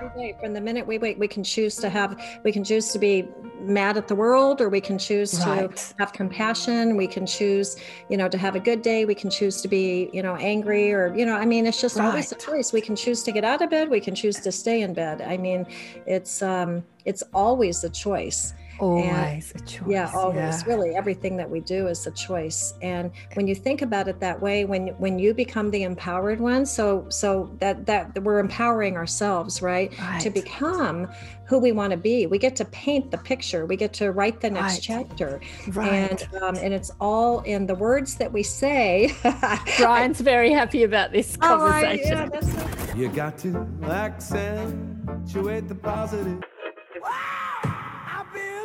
every day. From the minute we wake, we can choose to have, we can choose to be mad at the world, or we can choose to have compassion. We can choose, you know, to have a good day. We can choose to be, you know, angry, or, you know, I mean, it's just always a choice. We can choose to get out of bed. We can choose to stay in bed. I mean, it's always a choice. Always a choice. Yeah, always. Yeah. Really, everything that we do is a choice. And when you think about it that way, when you become the empowered one, so that we're empowering ourselves, right? To become who we want to be. We get to paint the picture. We get to write the next chapter. Right. And it's all in the words that we say. Brian's very happy about this conversation. Yeah, that's right. You got to accentuate the positive.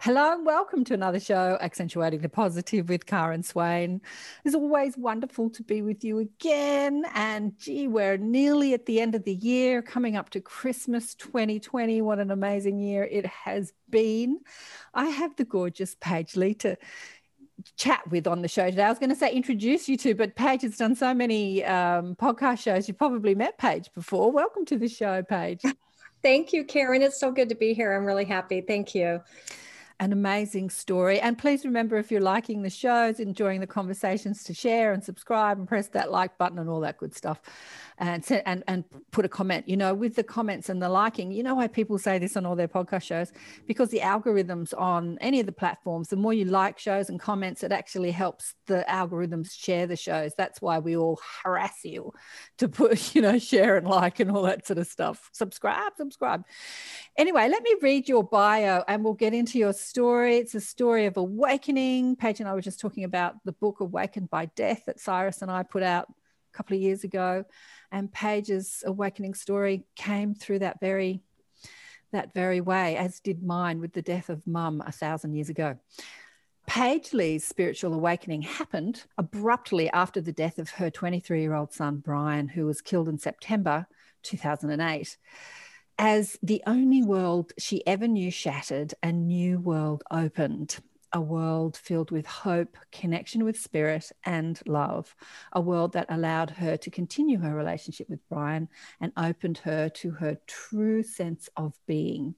Hello and welcome to another show, Accentuating the Positive with Karen Swain. It's always wonderful to be with you again. And gee, we're nearly at the end of the year, coming up to Christmas 2020. What an amazing year it has been. I have the gorgeous Paige Lee to chat with on the show today. I was going to say introduce you to, but Paige has done so many podcast shows. You've probably met Paige before. Welcome to the show, Paige. Thank you, Karen. It's so good to be here. I'm really happy. Thank you. An amazing story. And please remember, if you're liking the shows, enjoying the conversations, to share and subscribe and press that like button and all that good stuff, and put a comment. You know, with the comments and the liking, you know why people say this on all their podcast shows? Because the algorithms on any of the platforms, the more you like shows and comments, it actually helps the algorithms share the shows. That's why we all harass you to put, you know, share and like and all that sort of stuff. Subscribe. Anyway, let me read your bio and we'll get into your story. It's a story of awakening. Paige and I were just talking about the book Awakened by Death that Cyrus and I put out a couple of years ago, and Paige's awakening story came through that very way, as did mine with the death of Mum 1,000 years ago. Paige Lee's spiritual awakening happened abruptly after the death of her 23-year-old son Brian, who was killed in September 2008. As the only world she ever knew shattered, a new world opened, a world filled with hope, connection with spirit and love, a world that allowed her to continue her relationship with Brian and opened her to her true sense of being.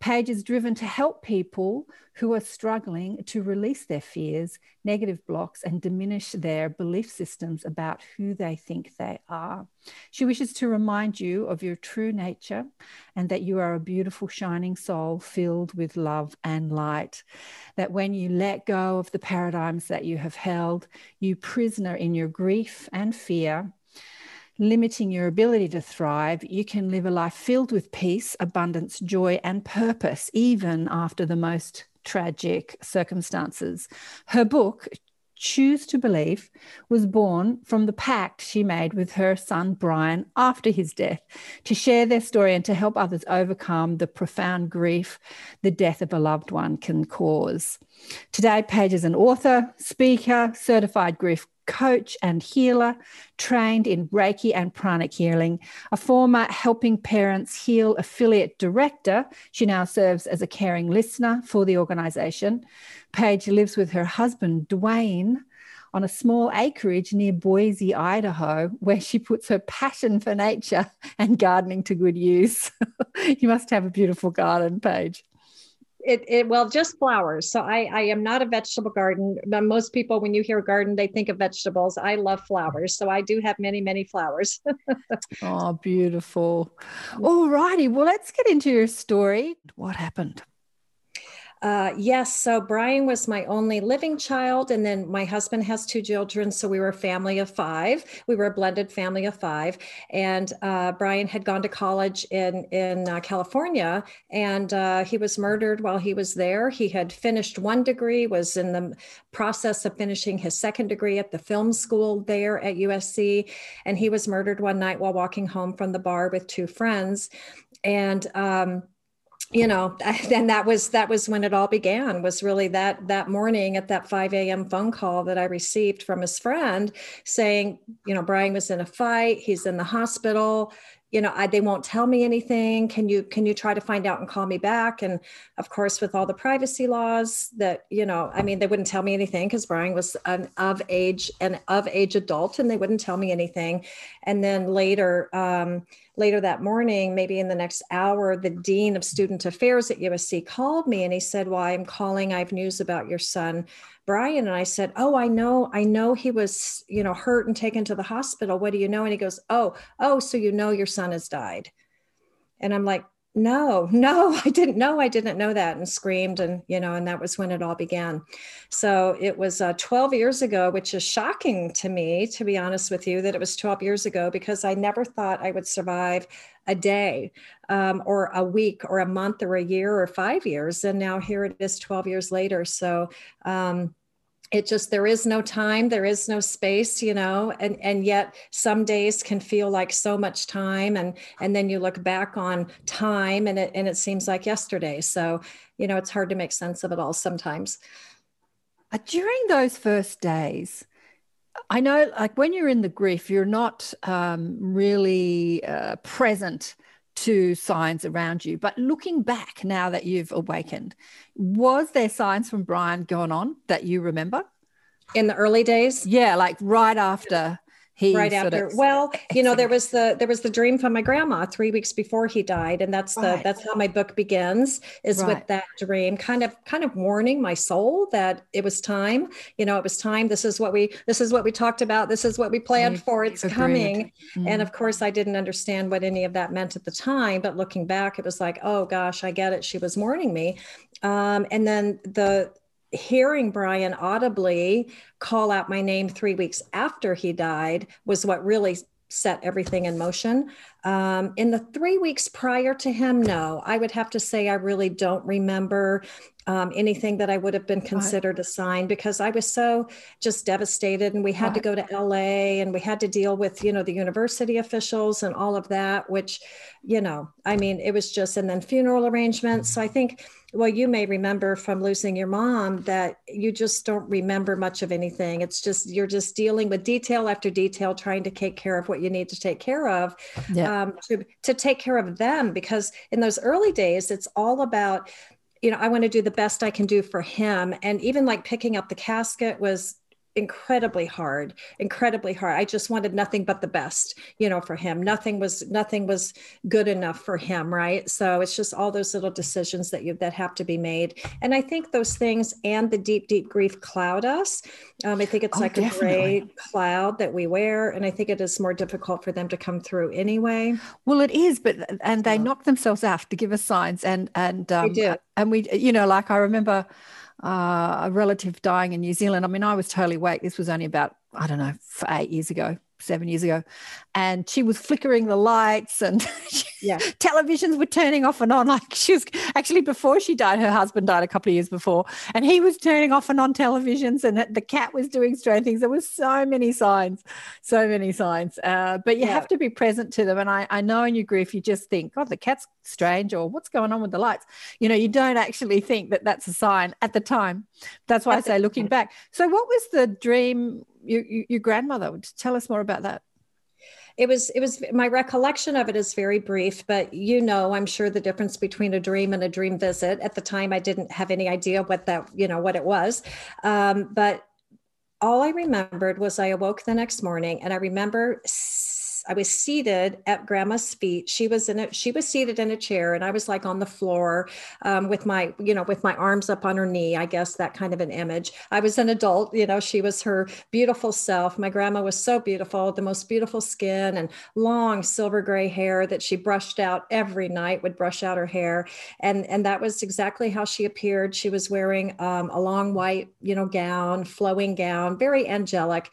Paige is driven to help people who are struggling to release their fears, negative blocks, and diminish their belief systems about who they think they are. She wishes to remind you of your true nature and that you are a beautiful, shining soul filled with love and light. That when you let go of the paradigms that you have held, you prisoner in your grief and fear, limiting your ability to thrive, you can live a life filled with peace, abundance, joy, and purpose, even after the most tragic circumstances. Her book, Choose to Believe, was born from the pact she made with her son Brian after his death to share their story and to help others overcome the profound grief the death of a loved one can cause. Today, Paige is an author, speaker, certified grief coach and healer, trained in Reiki and pranic healing, a former Helping Parents Heal affiliate director. She now serves as a caring listener for the organisation. Paige lives with her husband, Dwayne, on a small acreage near Boise, Idaho, where she puts her passion for nature and gardening to good use. You must have a beautiful garden, Paige. Well, just flowers. So I am not a vegetable garden. But most people, when you hear garden, they think of vegetables. I love flowers. So I do have many, many flowers. Oh, beautiful. All righty. Well, let's get into your story. What happened? Yes. So Brian was my only living child. And then my husband has two children. So we were a family of five. We were a blended family of five. And Brian had gone to college in California, and he was murdered while he was there. He had finished one degree, was in the process of finishing his second degree at the film school there at USC. And he was murdered one night while walking home from the bar with two friends. And you know, and that was when it all began, was really that morning at that 5 a.m. phone call that I received from his friend saying, you know, Brian was in a fight, he's in the hospital, you know, they won't tell me anything. Can you try to find out and call me back? And of course, with all the privacy laws that, you know, I mean, they wouldn't tell me anything because Brian was an of age adult, and they wouldn't tell me anything. And then later that morning, maybe in the next hour, the Dean of Student Affairs at USC called me and he said, well, I'm calling, I have news about your son, Brian. And I said, oh, I know he was, you know, hurt and taken to the hospital. What do you know? And he goes, oh, so you know your son has died. And I'm like, no, I didn't know that, and screamed. And, you know, and that was when it all began. So it was 12 years ago, which is shocking to me, to be honest with you, that it was 12 years ago, because I never thought I would survive a day or a week or a month or a year or 5 years. And now here it is 12 years later. So, it just, there is no time, there is no space, you know, and yet some days can feel like so much time. And then you look back on time and it seems like yesterday. So, you know, it's hard to make sense of it all sometimes. During those first days, I know, like when you're in the grief, you're not really present to signs around you. But looking back now that you've awakened, was there signs from Brian going on that you remember? In the early days? Yeah, like right after he well, you know, there was the dream from my grandma 3 weeks before he died. And that's right. That's how my book begins, is right. With that dream, kind of warning my soul that it was time, you know, it was time. This is what we talked about. This is what we planned for. It's agreed. Coming. Mm. And of course I didn't understand what any of that meant at the time, but looking back, it was like, oh gosh, I get it. She was warning me. And then hearing Brian audibly call out my name 3 weeks after he died was what really set everything in motion. In the 3 weeks prior to him, no, I would have to say I really don't remember anything that I would have been considered a sign, because I was so just devastated, and we had to go to LA, and we had to deal with, you know, the university officials and all of that, which, you know, I mean, it was just, and then funeral arrangements. So I think, well, you may remember from losing your mom that you just don't remember much of anything. It's just, you're just dealing with detail after detail, trying to take care of what you need to take care of, yeah. To take care of them. Because in those early days, it's all about, you know, I want to do the best I can do for him. And even like picking up the casket was incredibly hard. I just wanted nothing but the best, you know, for him. Nothing was good enough for him, right? So it's just all those little decisions that have to be made. And I think those things and the deep, deep grief cloud us. I think it's like definitely. A gray cloud that we wear. And I think it is more difficult for them to come through anyway. Well, it is, but they knock themselves out to give us signs. And they do. And we, you know, like I remember a relative dying in New Zealand. I mean, I was totally awake. This was only about, I don't know, 7 years ago. And she was flickering the lights and televisions were turning off and on. Like she was actually, before she died, her husband died a couple of years before, and he was turning off and on televisions, and the cat was doing strange things. There were so many signs. But you have to be present to them. And I know in your grief, you just think, God, the cat's strange, or what's going on with the lights? You know, you don't actually think that that's a sign at the time. That's why I say looking back. So what was the dream? Your grandmother, would tell us more about that. It was my recollection of it is very brief, but you know, I'm sure the difference between a dream and a dream visit. At the time, I didn't have any idea what that, you know, what it was. But all I remembered was I awoke the next morning, and I remember I was seated at grandma's feet. She was seated in a chair, and I was like on the floor with my arms up on her knee, I guess, that kind of an image. I was an adult, you know, she was her beautiful self. My grandma was so beautiful, the most beautiful skin and long silver gray hair that she brushed out every night, would brush out her hair. And that was exactly how she appeared. She was wearing a long white, you know, gown, flowing gown, very angelic.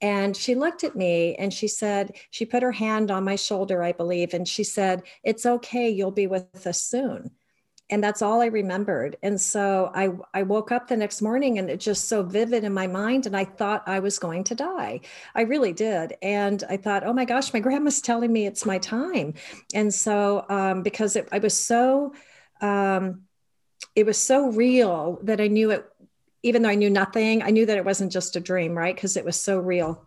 And she looked at me and she said, she put her hand on my shoulder, I believe. And she said, it's okay, you'll be with us soon. And that's all I remembered. And so I woke up the next morning, and it just so vivid in my mind. And I thought I was going to die. I really did. And I thought, oh my gosh, my grandma's telling me it's my time. And so because I was so it was so real that I knew it, even though I knew nothing, I knew that it wasn't just a dream, right? Because it was so real.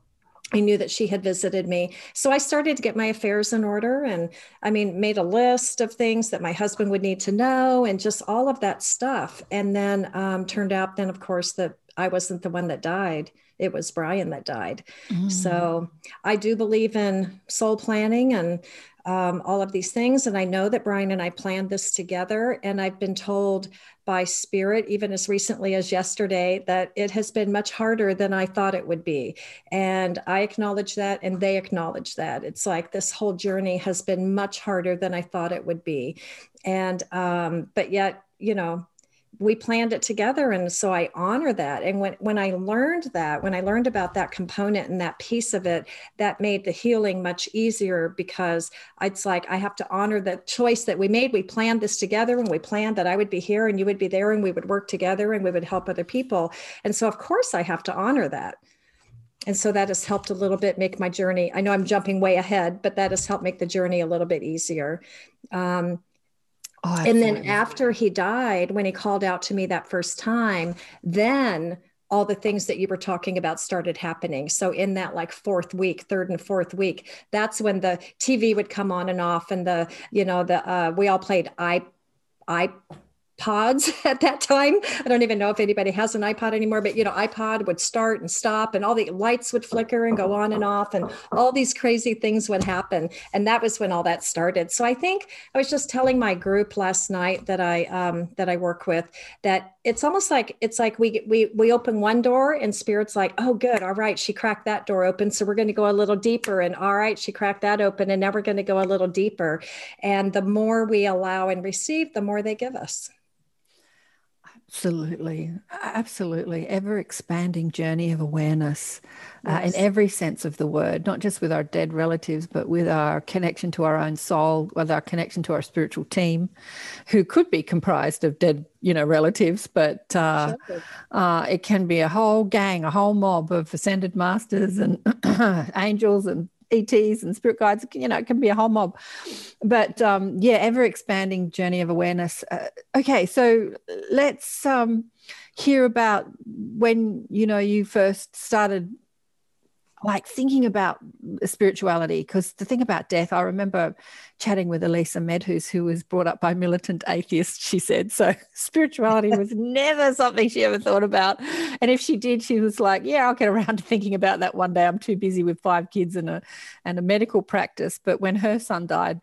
I knew that she had visited me. So I started to get my affairs in order and, I mean, made a list of things that my husband would need to know and just all of that stuff. And then turned out then, of course, that I wasn't the one that died. It was Brian that died. Mm. So I do believe in soul planning and all of these things. And I know that Brian and I planned this together. And I've been told by spirit, even as recently as yesterday, that it has been much harder than I thought it would be. And I acknowledge that, and they acknowledge that. It's like this whole journey has been much harder than I thought it would be. And, but yet, you know, we planned it together. And so I honor that. And when I learned about that component and that piece of it, that made the healing much easier, because it's like, I have to honor the choice that we made. We planned this together, and we planned that I would be here and you would be there, and we would work together and we would help other people. And so of course I have to honor that. And so that has helped a little bit make my journey. I know I'm jumping way ahead, but that has helped make the journey a little bit easier. And then after he died, when he called out to me that first time, then all the things that you were talking about started happening. So in that like third and fourth week, that's when the TV would come on and off, and the, you know, the, we all played iPods at that time. I don't even know if anybody has an iPod anymore, but you know, iPod would start and stop, and all the lights would flicker and go on and off, and all these crazy things would happen. And that was when all that started. So I think I was just telling my group last night that I work with, that it's almost like, it's like we open one door and spirit's like, oh good. All right. She cracked that door open. So we're going to go a little deeper, and all right, she cracked that open, and now we're going to go a little deeper. And the more we allow and receive, the more they give us. Absolutely. Absolutely. Ever expanding journey of awareness, yes. In every sense of the word, not just with our dead relatives, but with our connection to our own soul, with our connection to our spiritual team, who could be comprised of dead, you know, relatives, but sure. It can be a whole gang, a whole mob of ascended masters and angels and ETs and spirit guides, you know, it can be a whole mob. But yeah, ever expanding journey of awareness. Okay, so let's hear about when, you know, you first started like thinking about spirituality, because the thing about death, I remember chatting with Elisa Medhus, who was brought up by militant atheists, she said. So spirituality was never something she ever thought about. And if she did, she was like, yeah, I'll get around to thinking about that one day. I'm too busy with 5 kids and a medical practice. But when her son died,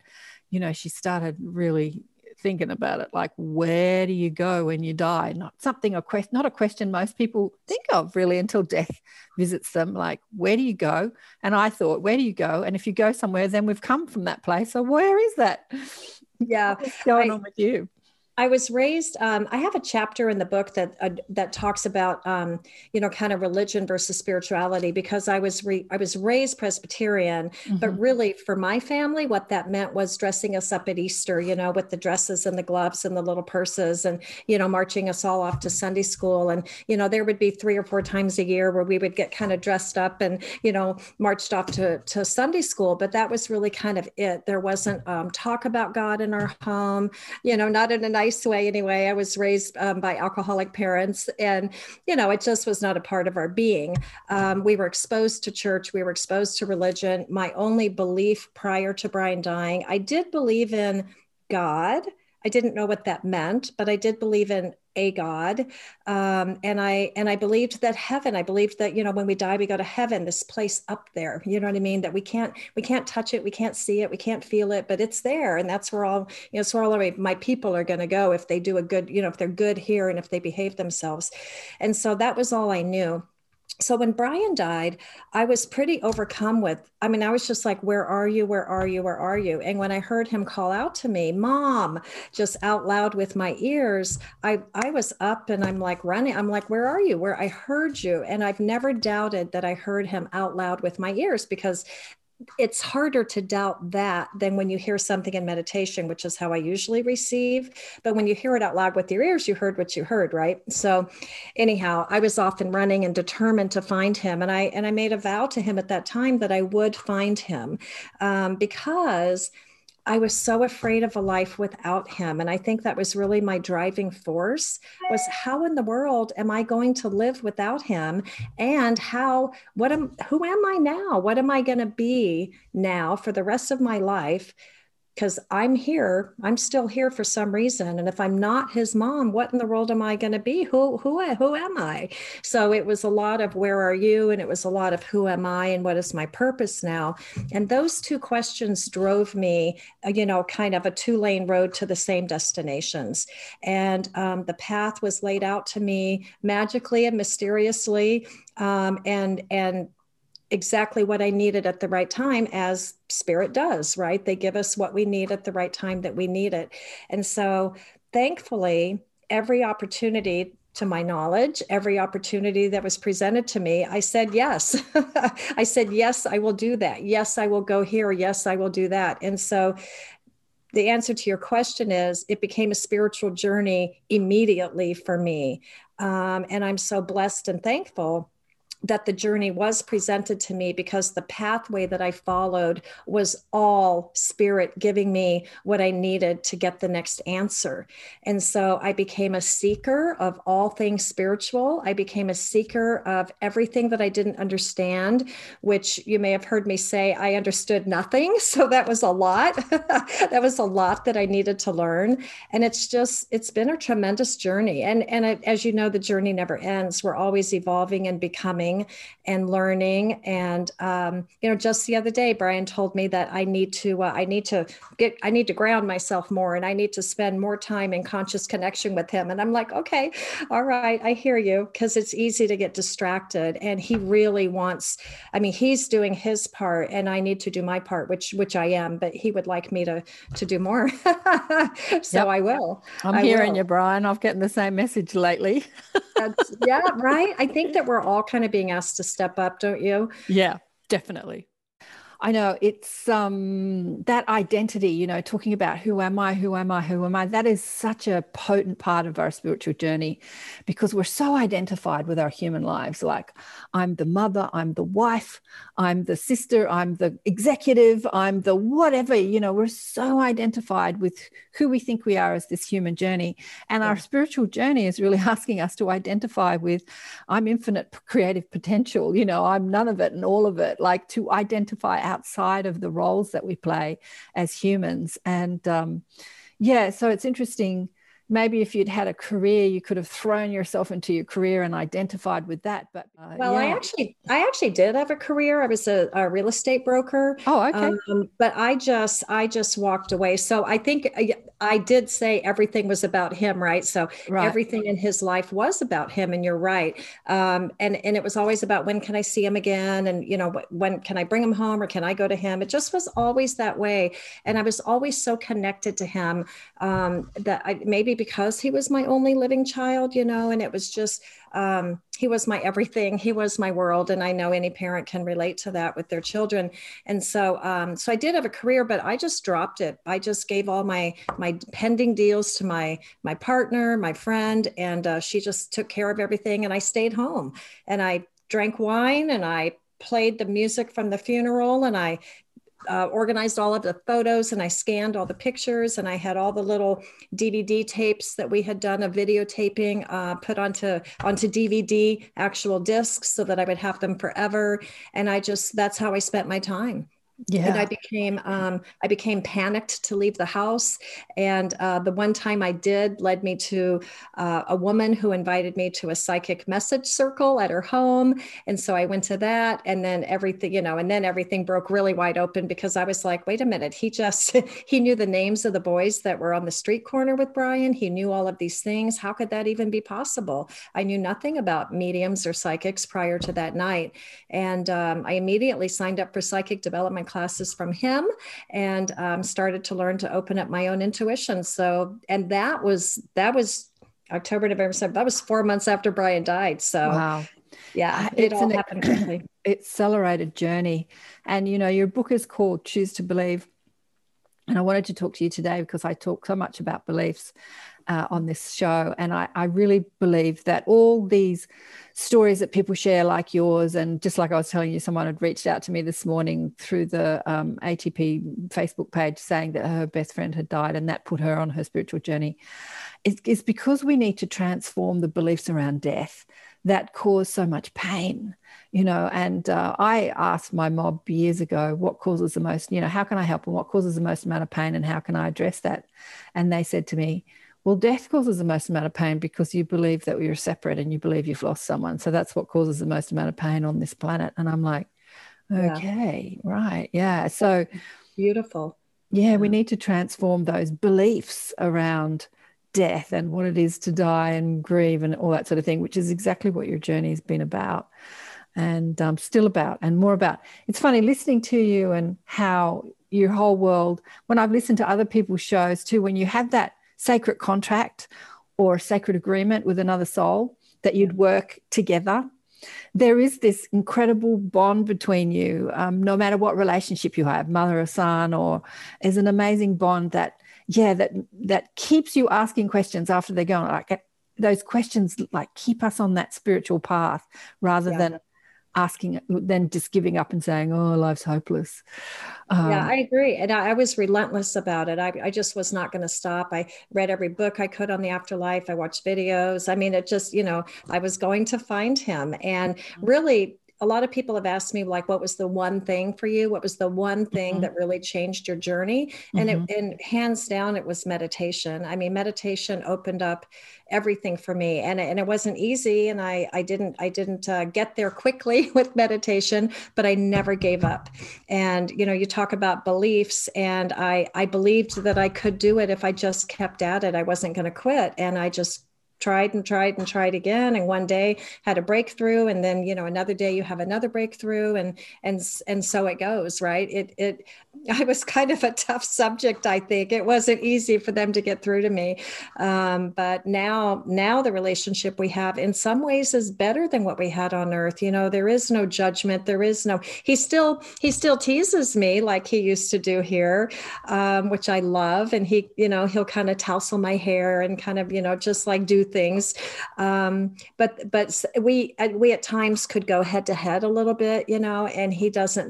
you know, she started really thinking about it, like, where do you go when you die? Not a question most people think of really until death visits them, like, where do you go? And I thought, where do you go? And if you go somewhere, then we've come from that place. So where is that? Yeah. What's going on with you? I was raised, I have a chapter in the book that talks about, you know, kind of religion versus spirituality, because I was raised Presbyterian, mm-hmm. but really for my family, what that meant was dressing us up at Easter, you know, with the dresses and the gloves and the little purses and, you know, marching us all off to Sunday school. And, you know, there would be 3 or 4 times a year where we would get kind of dressed up and, you know, marched off to Sunday school. But that was really kind of it. There wasn't talk about God in our home, you know, not in a nice way. Anyway, I was raised by alcoholic parents, and, you know, it just was not a part of our being. We were exposed to church. We were exposed to religion. My only belief prior to Brian dying, I did believe in God. I didn't know what that meant, but I did believe in a God. And I believed that heaven, I believed that, you know, when we die, we go to heaven, this place up there, you know what I mean? That we can't touch it. We can't see it. We can't feel it, but it's there. And that's where all, you know, it's where all my people are going to go if they do a good, you know, if they're good here and if they behave themselves. And so that was all I knew. So when Brian died, I was pretty overcome with, I mean, I was just like, where are you? Where are you? Where are you? And when I heard him call out to me, Mom, just out loud with my ears, I was up and I'm like running. I'm like, where are you? Where? I heard you. And I've never doubted that I heard him out loud with my ears, because it's harder to doubt that than when you hear something in meditation, which is how I usually receive. But when you hear it out loud with your ears, you heard what you heard, right? So anyhow, I was off and running and determined to find him. And I made a vow to him at that time that I would find him because I was so afraid of a life without him. And I think that was really my driving force, was how in the world am I going to live without him? And who am I now? What am I going to be now for the rest of my life? Because I'm still here for some reason. And if I'm not his mom, what in the world am I going to be? Who am I? So it was a lot of where are you? And it was a lot of who am I and what is my purpose now? And those two questions drove me, kind of a 2-lane road to the same destinations. And the path was laid out to me magically and mysteriously, and exactly what I needed at the right time, as spirit does, right? They give us what we need at the right time that we need it. And so thankfully, every opportunity, to my knowledge, every opportunity that was presented to me, I said yes. I said, yes, I will do that. Yes, I will go here. Yes, I will do that. And so the answer to your question is, it became a spiritual journey immediately for me. And I'm so blessed and thankful that the journey was presented to me, because the pathway that I followed was all spirit giving me what I needed to get the next answer. And so I became a seeker of all things spiritual. I became a seeker of everything that I didn't understand, which you may have heard me say, I understood nothing. So that was a lot. That was a lot that I needed to learn. And it's been a tremendous journey. And as you know, the journey never ends. We're always evolving and becoming and learning. And, just the other day, Brian told me that I need to ground myself more, and I need to spend more time in conscious connection with him. And I'm like, okay, all right, I hear you. 'Cause it's easy to get distracted. And he really he's doing his part, and I need to do my part, which I am, but he would like me to do more. So yep. I will. I'm hearing you, Brian. I've gotten the same message lately. Yeah. Right. I think that we're all kind of being asked to step up, don't you? Yeah, definitely. I know it's that identity, talking about who am I, that is such a potent part of our spiritual journey, because we're so identified with our human lives. Like, I'm the mother, I'm the wife, I'm the sister, I'm the executive, I'm the whatever, we're so identified with who we think we are as this human journey. And our spiritual journey is really asking us to identify with, I'm infinite creative potential, I'm none of it and all of it, like to identify outside of the roles that we play as humans. And so it's interesting. Maybe if you'd had a career, you could have thrown yourself into your career and identified with that. But I actually did have a career. I was a real estate broker. Oh, okay. But I just walked away. So I think I did say everything was about him, right? So Everything in his life was about him, and you're right. And it was always about, when can I see him again, and when can I bring him home, or can I go to him? It just was always that way, and I was always so connected to him maybe because he was my only living child, and it was just, he was my everything. He was my world. And I know any parent can relate to that with their children. And so, I did have a career, but I just dropped it. I just gave all my pending deals to my partner, my friend, and she just took care of everything. And I stayed home, and I drank wine, and I played the music from the funeral, and I organized all of the photos, and I scanned all the pictures, and I had all the little DVD tapes that we had done of videotaping put onto DVD actual discs, so that I would have them forever. And that's how I spent my time. Yeah. And I became panicked to leave the house. And the one time I did led me to a woman who invited me to a psychic message circle at her home. And so I went to that, and then everything, and then everything broke really wide open, because I was like, wait a minute, he knew the names of the boys that were on the street corner with Brian. He knew all of these things. How could that even be possible? I knew nothing about mediums or psychics prior to that night. And I immediately signed up for psychic development classes from him, and started to learn to open up my own intuition. So, and that was October, November, December. That was 4 months after Brian died. So wow. Yeah, it all happened quickly. Accelerated journey. And, your book is called Choose to Believe. And I wanted to talk to you today because I talk so much about beliefs. on this show. And I really believe that all these stories that people share, like yours, and just like I was telling you, someone had reached out to me this morning through the ATP Facebook page saying that her best friend had died and that put her on her spiritual journey. It's because we need to transform the beliefs around death that cause so much pain, you know. And I asked my mob years ago, what causes the most, you know, how can I help and what causes the most amount of pain and how can I address that? And they said to me, well, death causes the most amount of pain because you believe that we are separate and you believe you've lost someone. So that's what causes the most amount of pain on this planet. And I'm like, okay, right. Yeah. So beautiful. Yeah. We need to transform those beliefs around death and what it is to die and grieve and all that sort of thing, which is exactly what your journey has been about and still about and more about. It's funny listening to you and how your whole world, when I've listened to other people's shows too, when you have that sacred contract or sacred agreement with another soul that you'd work together, there is this incredible bond between you, no matter what relationship you have, mother or son, or is an amazing bond that, yeah, that keeps you asking questions after they're gone. Like those questions, like keep us on that spiritual path rather than asking, then just giving up and saying, oh, life's hopeless. Yeah, I agree. And I was relentless about it. I just was not going to stop. I read every book I could on the afterlife. I watched videos. I mean, it just, you know, I was going to find him. And really, a lot of people have asked me, like, what was the one thing for you? What was the one thing that really changed your journey? And and hands down, it was meditation. I mean, meditation opened up everything for me, and it wasn't easy. And I didn't get there quickly with meditation, but I never gave up. And, you know, you talk about beliefs, and I believed that I could do it if I just kept at it. I wasn't going to quit. And I just tried again. And one day had a breakthrough, and then, you know, another day you have another breakthrough, and so it goes, right? I was kind of a tough subject. I think it wasn't easy for them to get through to me. But now the relationship we have in some ways is better than what we had on earth. You know, there is no judgment. There is no, he still teases me like he used to do here, which I love. And he, you know, he'll kind of tousle my hair and kind of, you know, just like do things. But we at times could go head to head a little bit, you know, and he doesn't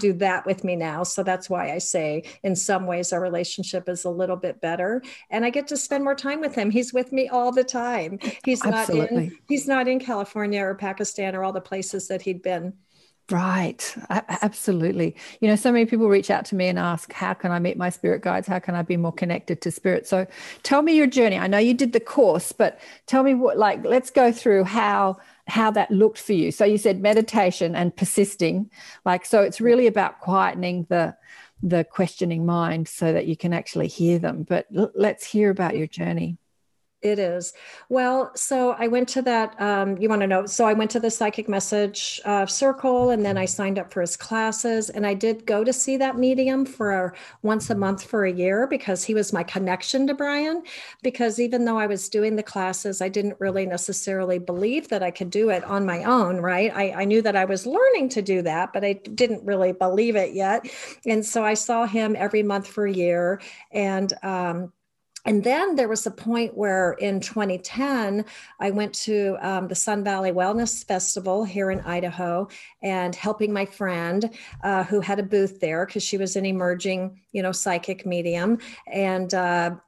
do that with me now. So that's why I say in some ways our relationship is a little bit better, and I get to spend more time with him. He's with me all the time. He's not in California or Pakistan or all the places that he'd been. Right. Absolutely. You know, so many people reach out to me and ask, how can I meet my spirit guides? How can I be more connected to spirit? So tell me your journey. I know you did the course, but tell me what, like, let's go through how that looked for you. So you said meditation and persisting, like, so it's really about quietening the questioning mind so that you can actually hear them. But let's hear about your journey. It is. Well, so I went to that, you want to know, so I went to the psychic message circle, and then I signed up for his classes, and I did go to see that medium for once a month for a year, because he was my connection to Brian, because even though I was doing the classes, I didn't really necessarily believe that I could do it on my own, right? I knew that I was learning to do that, but I didn't really believe it yet. And so I saw him every month for a year, and then there was a point where in 2010, I went to the Sun Valley Wellness Festival here in Idaho, and helping my friend who had a booth there because she was an emerging, you know, psychic medium. And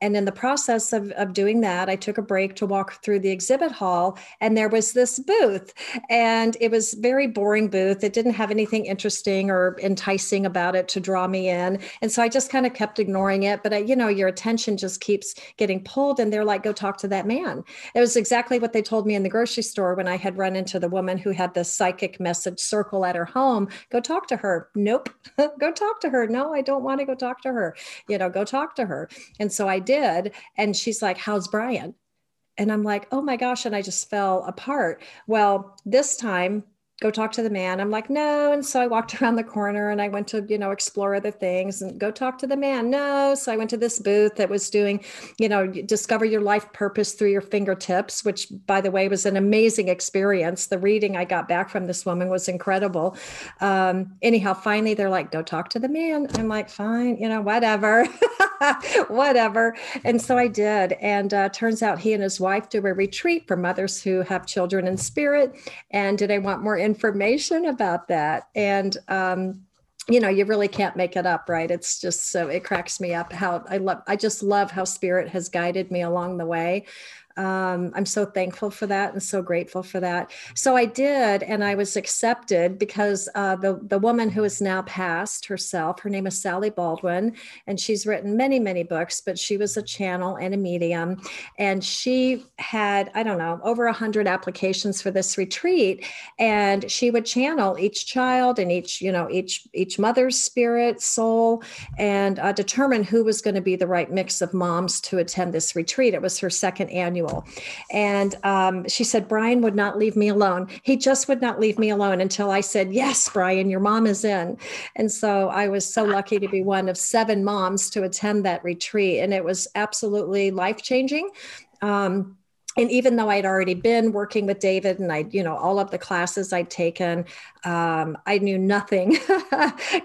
in the process of doing that, I took a break to walk through the exhibit hall, and there was this booth, and it was very boring booth. It didn't have anything interesting or enticing about it to draw me in. And so I just kind of kept ignoring it, but you know, your attention just keeps getting pulled, and they're like, go talk to that man. It was exactly what they told me in the grocery store when I had run into the woman who had the psychic message circle at her home. Go talk to her. Nope. Go talk to her. No, I don't want to go talk to her. You know, go talk to her. And so I did. And she's like, how's Brian? And I'm like, oh my gosh. And I just fell apart. Well, this time go talk to the man. I'm like, no. And so I walked around the corner and I went to, you know, explore other things and go talk to the man. No. So I went to this booth that was doing, you know, discover your life purpose through your fingertips, which by the way, was an amazing experience. The reading I got back from this woman was incredible. Anyhow, finally, they're like, go talk to the man. I'm like, fine, you know, whatever, whatever. And so I did. And turns out he and his wife do a retreat for mothers who have children in spirit. And did I want more information about that? And, you know, you really can't make it up, right? It's just so it cracks me up how I just love how spirit has guided me along the way. I'm so thankful for that and so grateful for that. So I did, and I was accepted because the woman who is now passed herself, her name is Sally Baldwin, and she's written many, many books, but she was a channel and a medium. And she had, I don't know, over 100 applications for this retreat. And she would channel each child and each mother's spirit, soul, and determine who was going to be the right mix of moms to attend this retreat. It was her second annual. And she said, Brian would not leave me alone. He just would not leave me alone until I said, yes, Brian, your mom is in. And so I was so lucky to be one of 7 moms to attend that retreat. And it was absolutely life-changing. And even though I'd already been working with David and I, you know, all of the classes I'd taken, I knew nothing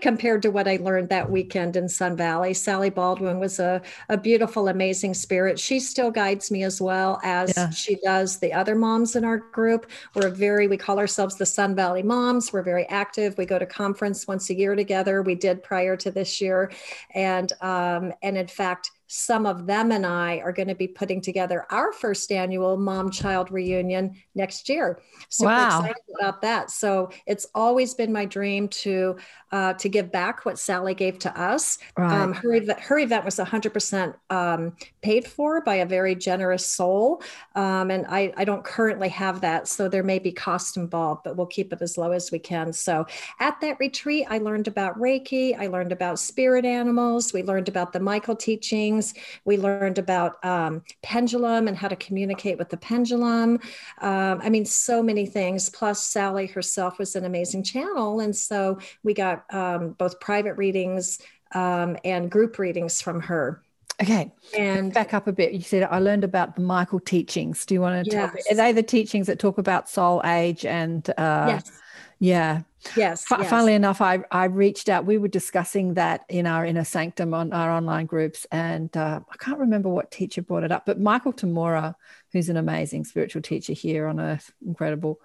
compared to what I learned that weekend in Sun Valley. Sally Baldwin was a beautiful, amazing spirit. She still guides me as well as she does the other moms in our group. We call ourselves the Sun Valley Moms. We're very active. We go to conference once a year together. We did prior to this year. And in fact, some of them and I are going to be putting together our first annual mom-child reunion next year. Super excited about that. So it's always been my dream to give back what Sally gave to us. Right. Her event was 100% paid for by a very generous soul. And I don't currently have that. So there may be cost involved, but we'll keep it as low as we can. So at that retreat, I learned about Reiki. I learned about spirit animals. We learned about the Michael teaching. We learned about pendulum and how to communicate with the pendulum. I mean, so many things. Plus, Sally herself was an amazing channel. And so we got both private readings and group readings from her. Okay. And back up a bit. You said, I learned about the Michael teachings. Do you want to tell me? Are they the teachings that talk about soul age and... Yes. Yeah. Yes. Funnily enough, I reached out. We were discussing that in our Inner Sanctum on our online groups. And I can't remember what teacher brought it up, but Michael Tamura, who's an amazing spiritual teacher here on earth, incredible.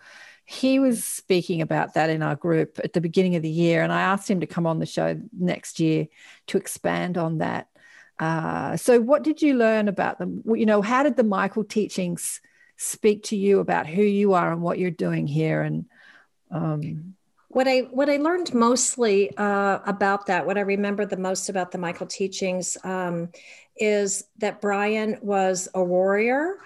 He was speaking about that in our group at the beginning of the year. And I asked him to come on the show next year to expand on that. So what did you learn about them? You know, how did the Michael teachings speak to you about who you are and what you're doing here? And what I learned mostly about that, what I remember the most about the Michael teachings is that Brian was a warrior,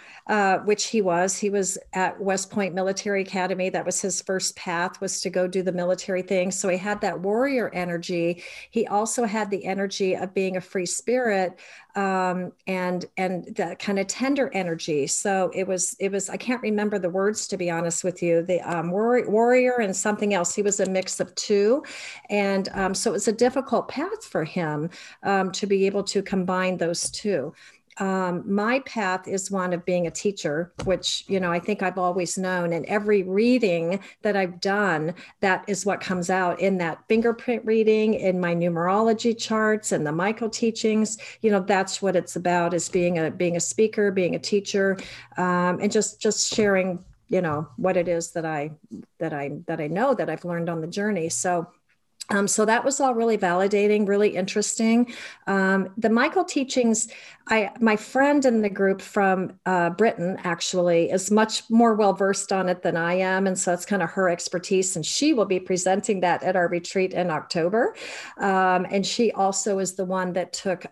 which he was. He was at West Point Military Academy. That was his first path, was to go do the military thing. So he had that warrior energy. He also had the energy of being a free spirit and the kind of tender energy. So it was, I can't remember the words, to be honest with you, the warrior and something else. He was a mix of two. And so it was a difficult path for him to be able to combine those two. My path is one of being a teacher, which, you know, I think I've always known, and every reading that I've done, that is what comes out in that fingerprint reading, in my numerology charts and the Michael teachings. You know, that's what it's about, is being a speaker, being a teacher, and just sharing, you know, what it is that I know that I've learned on the journey. So that was all really validating, really interesting. The Michael teachings, my friend in the group from Britain actually is much more well-versed on it than I am. And so that's kind of her expertise. And she will be presenting that at our retreat in October. And she also is the one that took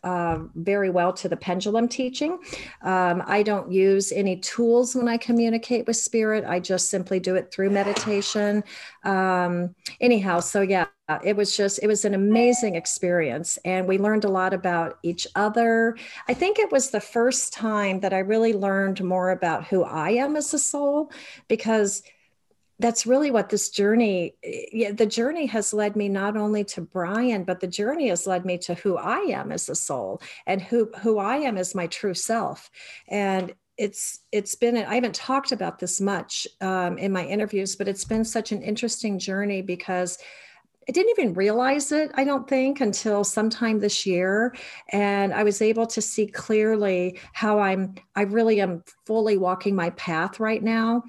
very well to the pendulum teaching. I don't use any tools when I communicate with spirit. I just simply do it through meditation. Anyhow, so yeah. It was an amazing experience. And we learned a lot about each other. I think it was the first time that I really learned more about who I am as a soul, because that's really what this journey, the journey has led me not only to Brian, but the journey has led me to who I am as a soul and who I am as my true self. And it's been, I haven't talked about this much in my interviews, but it's been such an interesting journey because I didn't even realize it, I don't think, until sometime this year. And I was able to see clearly how I really am fully walking my path right now.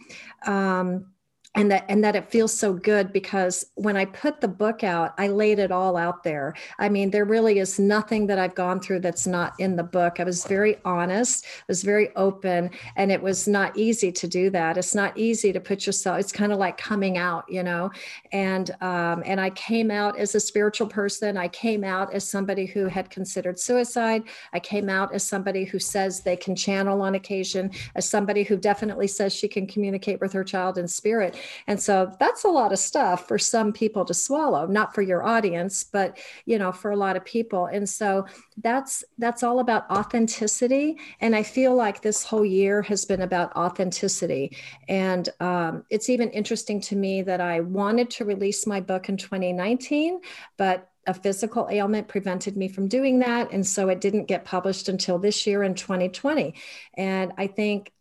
And that it feels so good because when I put the book out, I laid it all out there. I mean, there really is nothing that I've gone through that's not in the book. I was very honest, I was very open, and it was not easy to do that. It's not easy to put yourself, it's kind of like coming out, you know? And I came out as a spiritual person. I came out as somebody who had considered suicide. I came out as somebody who says they can channel on occasion, as somebody who definitely says she can communicate with her child in spirit. And so that's a lot of stuff for some people to swallow, not for your audience, but, you know, for a lot of people. And so that's all about authenticity. And I feel like this whole year has been about authenticity. And it's even interesting to me that I wanted to release my book in 2019, but a physical ailment prevented me from doing that. And so it didn't get published until this year in 2020. And I think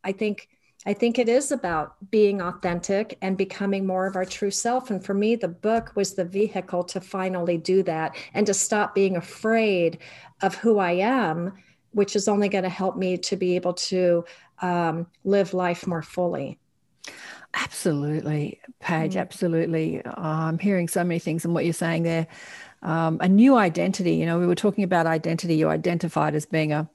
it is about being authentic and becoming more of our true self. And for me, the book was the vehicle to finally do that and to stop being afraid of who I am, which is only going to help me to be able to live life more fully. Absolutely, Paige, absolutely. Oh, I'm hearing so many things in what you're saying there. A new identity, you know, we were talking about identity. You identified as being a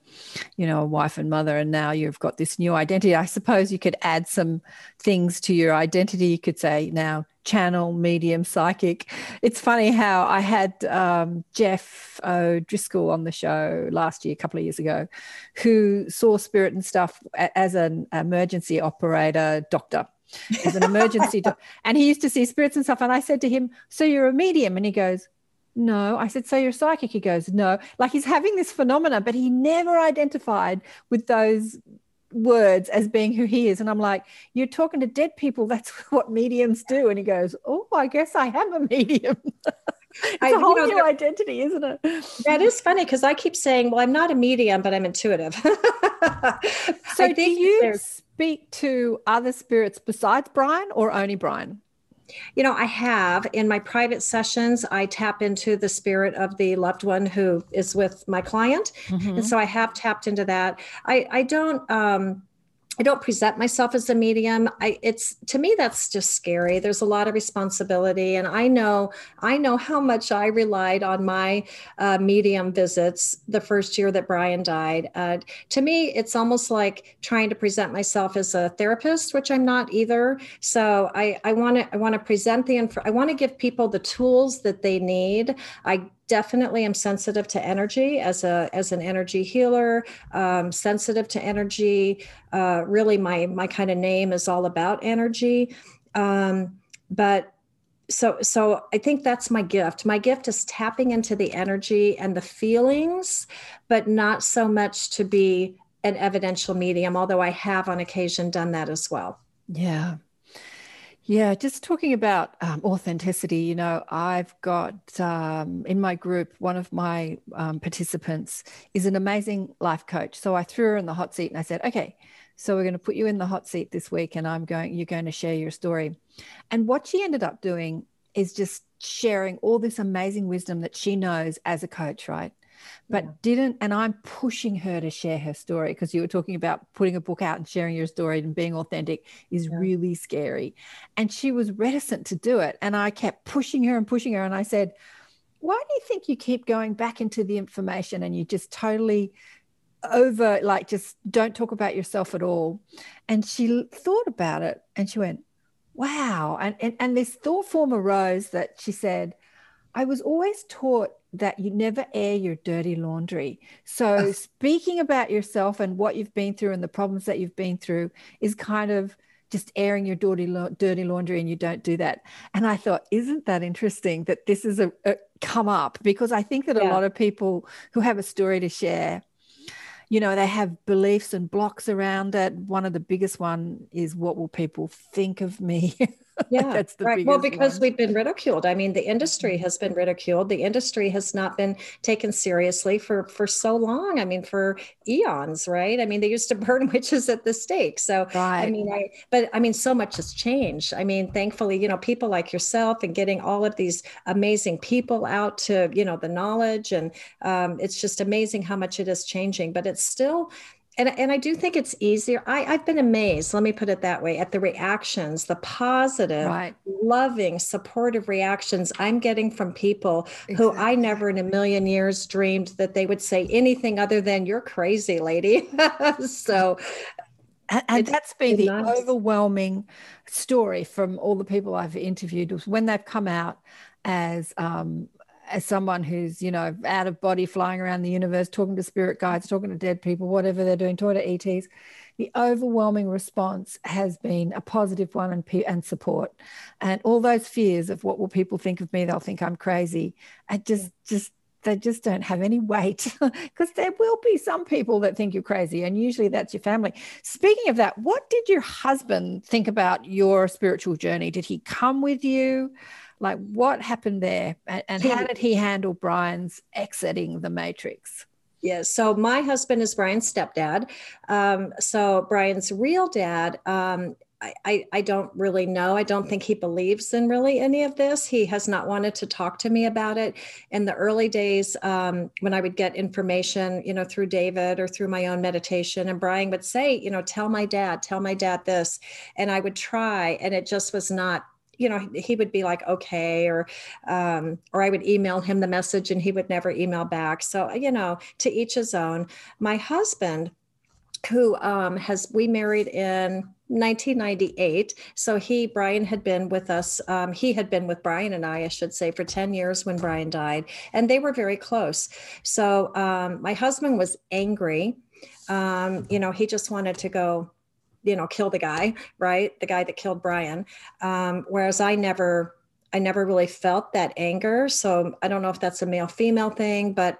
wife and mother, and now you've got this new identity. I suppose you could add some things to your identity. You could say now channel, medium, psychic. It's funny how I had Jeff O'Driscoll on the show last year, a couple of years ago, who saw spirit and stuff as an emergency operator doctor. As an emergency doctor. And he used to see spirits and stuff. And I said to him, so you're a medium? And he goes, no. I said, so you're psychic? He goes, no. Like, he's having this phenomena, but he never identified with those words as being who he is. And I'm like, you're talking to dead people. That's what mediums do. And he goes, oh, I guess I am a medium. It's a whole new identity, isn't it? That is funny because I keep saying, well, I'm not a medium, but I'm intuitive. So do you speak to other spirits besides Brian or only Brian? You know, I have in my private sessions, I tap into the spirit of the loved one who is with my client. Mm-hmm. And so I have tapped into that. I don't present myself as a medium. To me, that's just scary. There's a lot of responsibility. And I know how much I relied on my medium visits the first year that Brian died. To me, it's almost like trying to present myself as a therapist, which I'm not either. So I want to present I want to give people the tools that they need. Definitely, I'm sensitive to energy as an energy healer. Sensitive to energy. Really, my kind of name is all about energy. So I think that's my gift. My gift is tapping into the energy and the feelings, but not so much to be an evidential medium. Although I have on occasion done that as well. Yeah. Yeah, just talking about authenticity, you know, I've got in my group, one of my participants is an amazing life coach. So I threw her in the hot seat and I said, okay, so we're going to put you in the hot seat this week and you're going to share your story. And what she ended up doing is just sharing all this amazing wisdom that she knows as a coach, right? But and I'm pushing her to share her story because you were talking about putting a book out and sharing your story and being authentic is really scary. And she was reticent to do it. And I kept pushing her. And I said, why do you think you keep going back into the information and you just totally just don't talk about yourself at all? And she thought about it and she went, wow. And this thought form arose that she said, I was always taught that you never air your dirty laundry. So speaking about yourself and what you've been through and the problems that you've been through is kind of just airing your dirty laundry, and you don't do that. And I thought, isn't that interesting that this is a come up? Because I think that a lot of people who have a story to share, you know, they have beliefs and blocks around it. One of the biggest one is, what will people think of me? Yeah, that's the right. Well, because we've been ridiculed. I mean, the industry has been ridiculed. The industry has not been taken seriously for so long. I mean, for eons, right? I mean, they used to burn witches at the stake. So, right. I mean, but so much has changed. I mean, thankfully, people like yourself and getting all of these amazing people out to, the knowledge, and it's just amazing how much it is changing, but it's still. And I do think it's easier. I've been amazed, let me put it that way, at the reactions, the positive, right. loving, supportive reactions I'm getting from people who I never in a million years dreamed that they would say anything other than "You're crazy, lady." So, and that's been the overwhelming story from all the people I've interviewed, when they've come out as someone who's, out of body, flying around the universe, talking to spirit guides, talking to dead people, whatever they're doing, talking to ETs, the overwhelming response has been a positive one and support. And all those fears of what will people think of me, they'll think I'm crazy. They just don't have any weight, because there will be some people that think you're crazy, and usually that's your family. Speaking of that, what did your husband think about your spiritual journey? Did he come with you? Like, what happened there, and how did he handle Brian's exiting the matrix? Yes. So my husband is Brian's stepdad. So Brian's real dad, I don't really know. I don't think he believes in really any of this. He has not wanted to talk to me about it. In the early days, when I would get information, through David or through my own meditation, and Brian would say, tell my dad this. And I would try, and it just was not, he would be like, okay, or I would email him the message and he would never email back. So, to each his own. My husband, who we married in 1998. So Brian had been with us. He had been with Brian and I should say, for 10 years when Brian died, and they were very close. So my husband was angry. He just wanted to go, kill the guy, right? The guy that killed Brian. Whereas I never really felt that anger. So I don't know if that's a male-female thing, but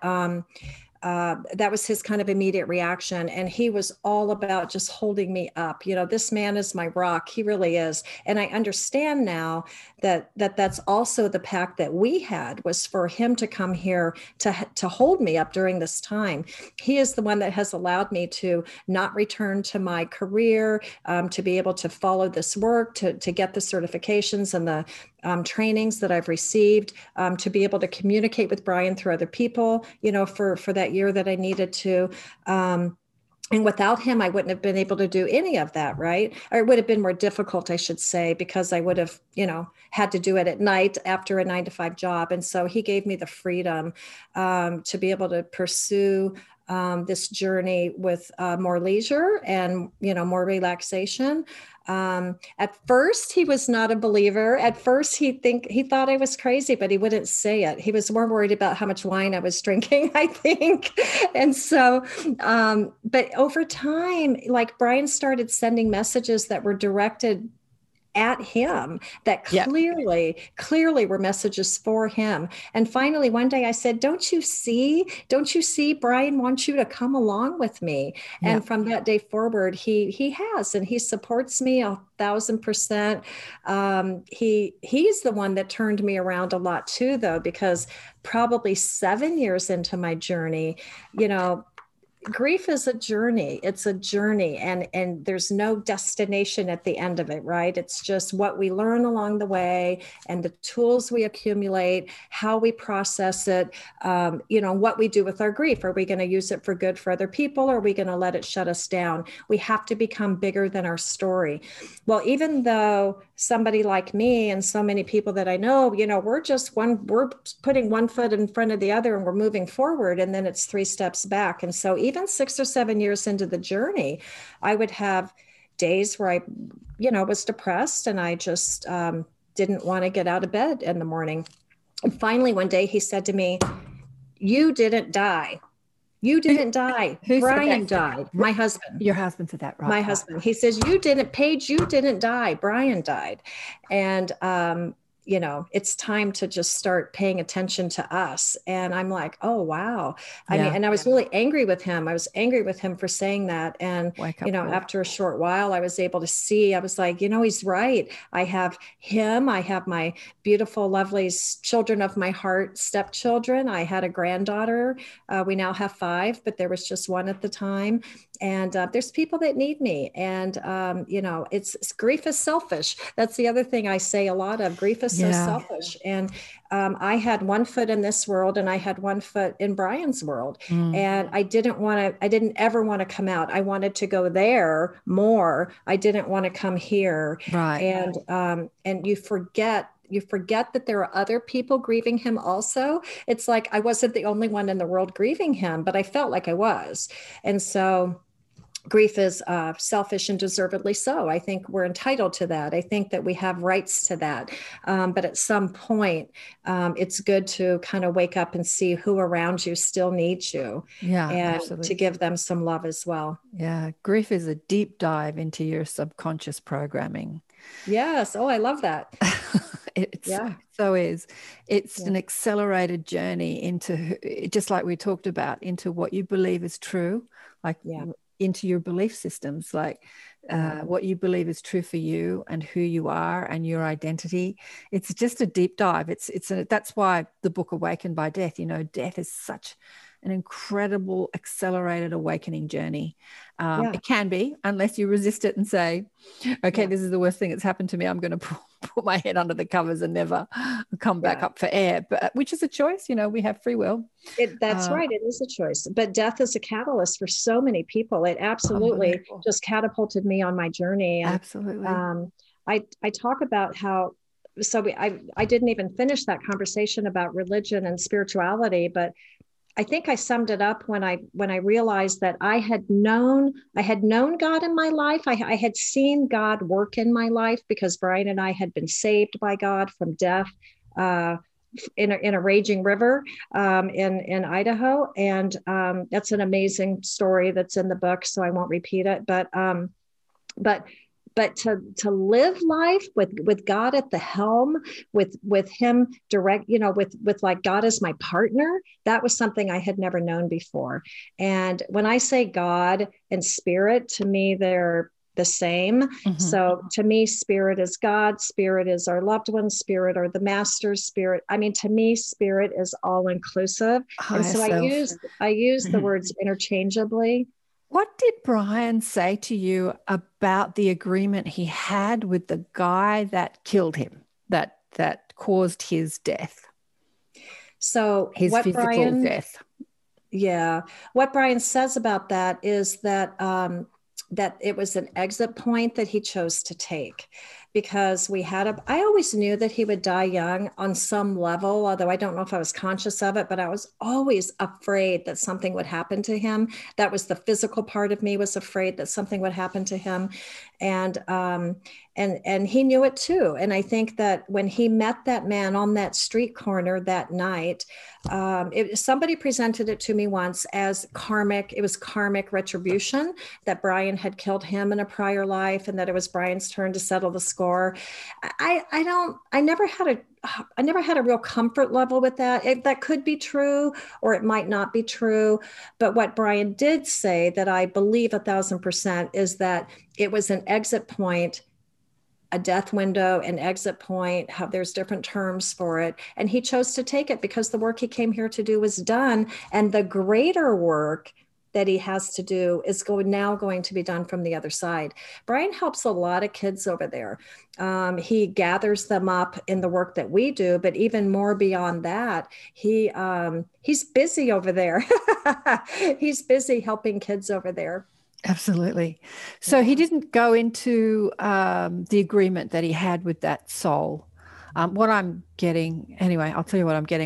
that was his kind of immediate reaction. And he was all about just holding me up. This man is my rock. He really is. And I understand now that that's also the pact that we had, was for him to come here to hold me up during this time. He is the one that has allowed me to not return to my career, to be able to follow this work, to get the certifications and the trainings that I've received, to be able to communicate with Brian through other people, for that year that I needed to, and without him, I wouldn't have been able to do any of that, right? Or it would have been more difficult, I should say, because I would have, had to do it at night after a 9-to-5 job. And so he gave me the freedom, to be able to pursue this journey with more leisure and, more relaxation. At first, he was not a believer. At first, he thought I was crazy, but he wouldn't say it. He was more worried about how much wine I was drinking, I think. And so, but over time, like, Brian started sending messages that were directed at him, that clearly were messages for him. And finally, one day I said, don't you see Brian wants you to come along with me. Yeah. And from that day forward, he has, and he supports me 1,000%. He's the one that turned me around a lot too, though, because probably 7 years into my journey, grief is a journey. It's a journey, and there's no destination at the end of it, right? It's just what we learn along the way, and the tools we accumulate, how we process it, what we do with our grief. Are we going to use it for good for other people? Or are we going to let it shut us down? We have to become bigger than our story. Well, even though somebody like me and so many people that I know, we're putting one foot in front of the other, and we're moving forward, and then it's 3 steps back. And so even 6 or 7 years into the journey, I would have days where I, was depressed, and I just didn't want to get out of bed in the morning. And finally, one day he said to me, "You didn't die. You didn't die. Brian died." My husband. Your husband said that, right? My husband. He says, "You didn't, Paige, you didn't die. Brian died." And you know, it's time to just start paying attention to us. And I'm like, oh, wow. I mean, and I was really angry with him. I was angry with him for saying that. And, you know, after a short while, I was able to see, I was like, you know, he's right. I have him. I have my beautiful, lovely children of my heart, stepchildren. I had a granddaughter. We now have 5, but there was just one at the time. And there's people that need me. And, you know, it's grief is selfish. That's the other thing I say a lot of. Grief is so selfish. And I had one foot in this world and I had one foot in Brian's world. Mm. And I didn't ever want to come out. I wanted to go there more. I didn't want to come here. Right. And you forget that there are other people grieving him also. It's like, I wasn't the only one in the world grieving him, but I felt like I was. And so grief is selfish and deservedly so. I think we're entitled to that. I think that we have rights to that. But at some point, it's good to kind of wake up and see who around you still needs you. Yeah, and absolutely. To give them some love as well. Yeah. Grief is a deep dive into your subconscious programming. Yes. Oh, I love that. It's an accelerated journey into, just like we talked about, into what you believe is true, like into your belief systems, like what you believe is true for you and who you are and your identity. It's just a deep dive. That's why the book Awakened by Death, you know, death is such an incredible accelerated awakening journey. It can be, unless you resist it and say, okay, this is the worst thing that's happened to me. I'm going to put my head under the covers and never come back up for air, but which is a choice. You know, we have free will. That's right. It is a choice, but death is a catalyst for so many people. It absolutely just catapulted me on my journey. And, absolutely. I talk about how, I didn't even finish that conversation about religion and spirituality, but I think I summed it up when I realized that I had known God in my life. I had seen God work in my life because Brian and I had been saved by God from death in a raging river in Idaho. And that's an amazing story that's in the book, so I won't repeat it. But to live life with God at the helm, with him direct, you know, with like God as my partner, that was something I had never known before. And when I say God and spirit, to me, they're the same. Mm-hmm. So to me, spirit is God, spirit is our loved one, spirit or the master's spirit. I mean, to me, spirit is all inclusive. And so I use the words interchangeably. What did Brian say to you about the agreement he had with the guy that killed him, that caused his death? So his physical death. Yeah. What Brian says about that is that it was an exit point that he chose to take, because I always knew that he would die young on some level, although I don't know if I was conscious of it, but I was always afraid that something would happen to him. That was the physical part of me, was afraid that something would happen to him. And he knew it too. And I think that when he met that man on that street corner that night, somebody presented it to me once as karmic retribution, that Brian had killed him in a prior life and that it was Brian's turn to settle the score. I never had a real comfort level with that. That could be true, or it might not be true. But what Brian did say, that I believe 1,000%, is that it was an exit point, a death window, an exit point, how there's different terms for it. And he chose to take it because the work he came here to do was done. And the greater work that he has to do is now going to be done from the other side. Brian helps a lot of kids over there. He gathers them up in the work that we do, but even more beyond that, he's busy over there. He's busy helping kids over there. Absolutely. So he didn't go into the agreement that he had with that soul. I'll tell you what I'm getting.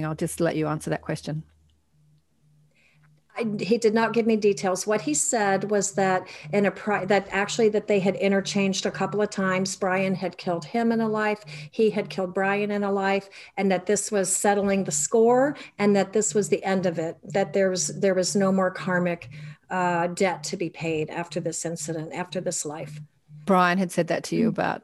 I'll just let you answer that question. He did not give me details. What he said was that that they had interchanged a couple of times. Brian had killed him in a life. He had killed Brian in a life, and that this was settling the score, and that this was the end of it. That there was no more karmic debt to be paid after this incident, after this life. Brian had said that to you about.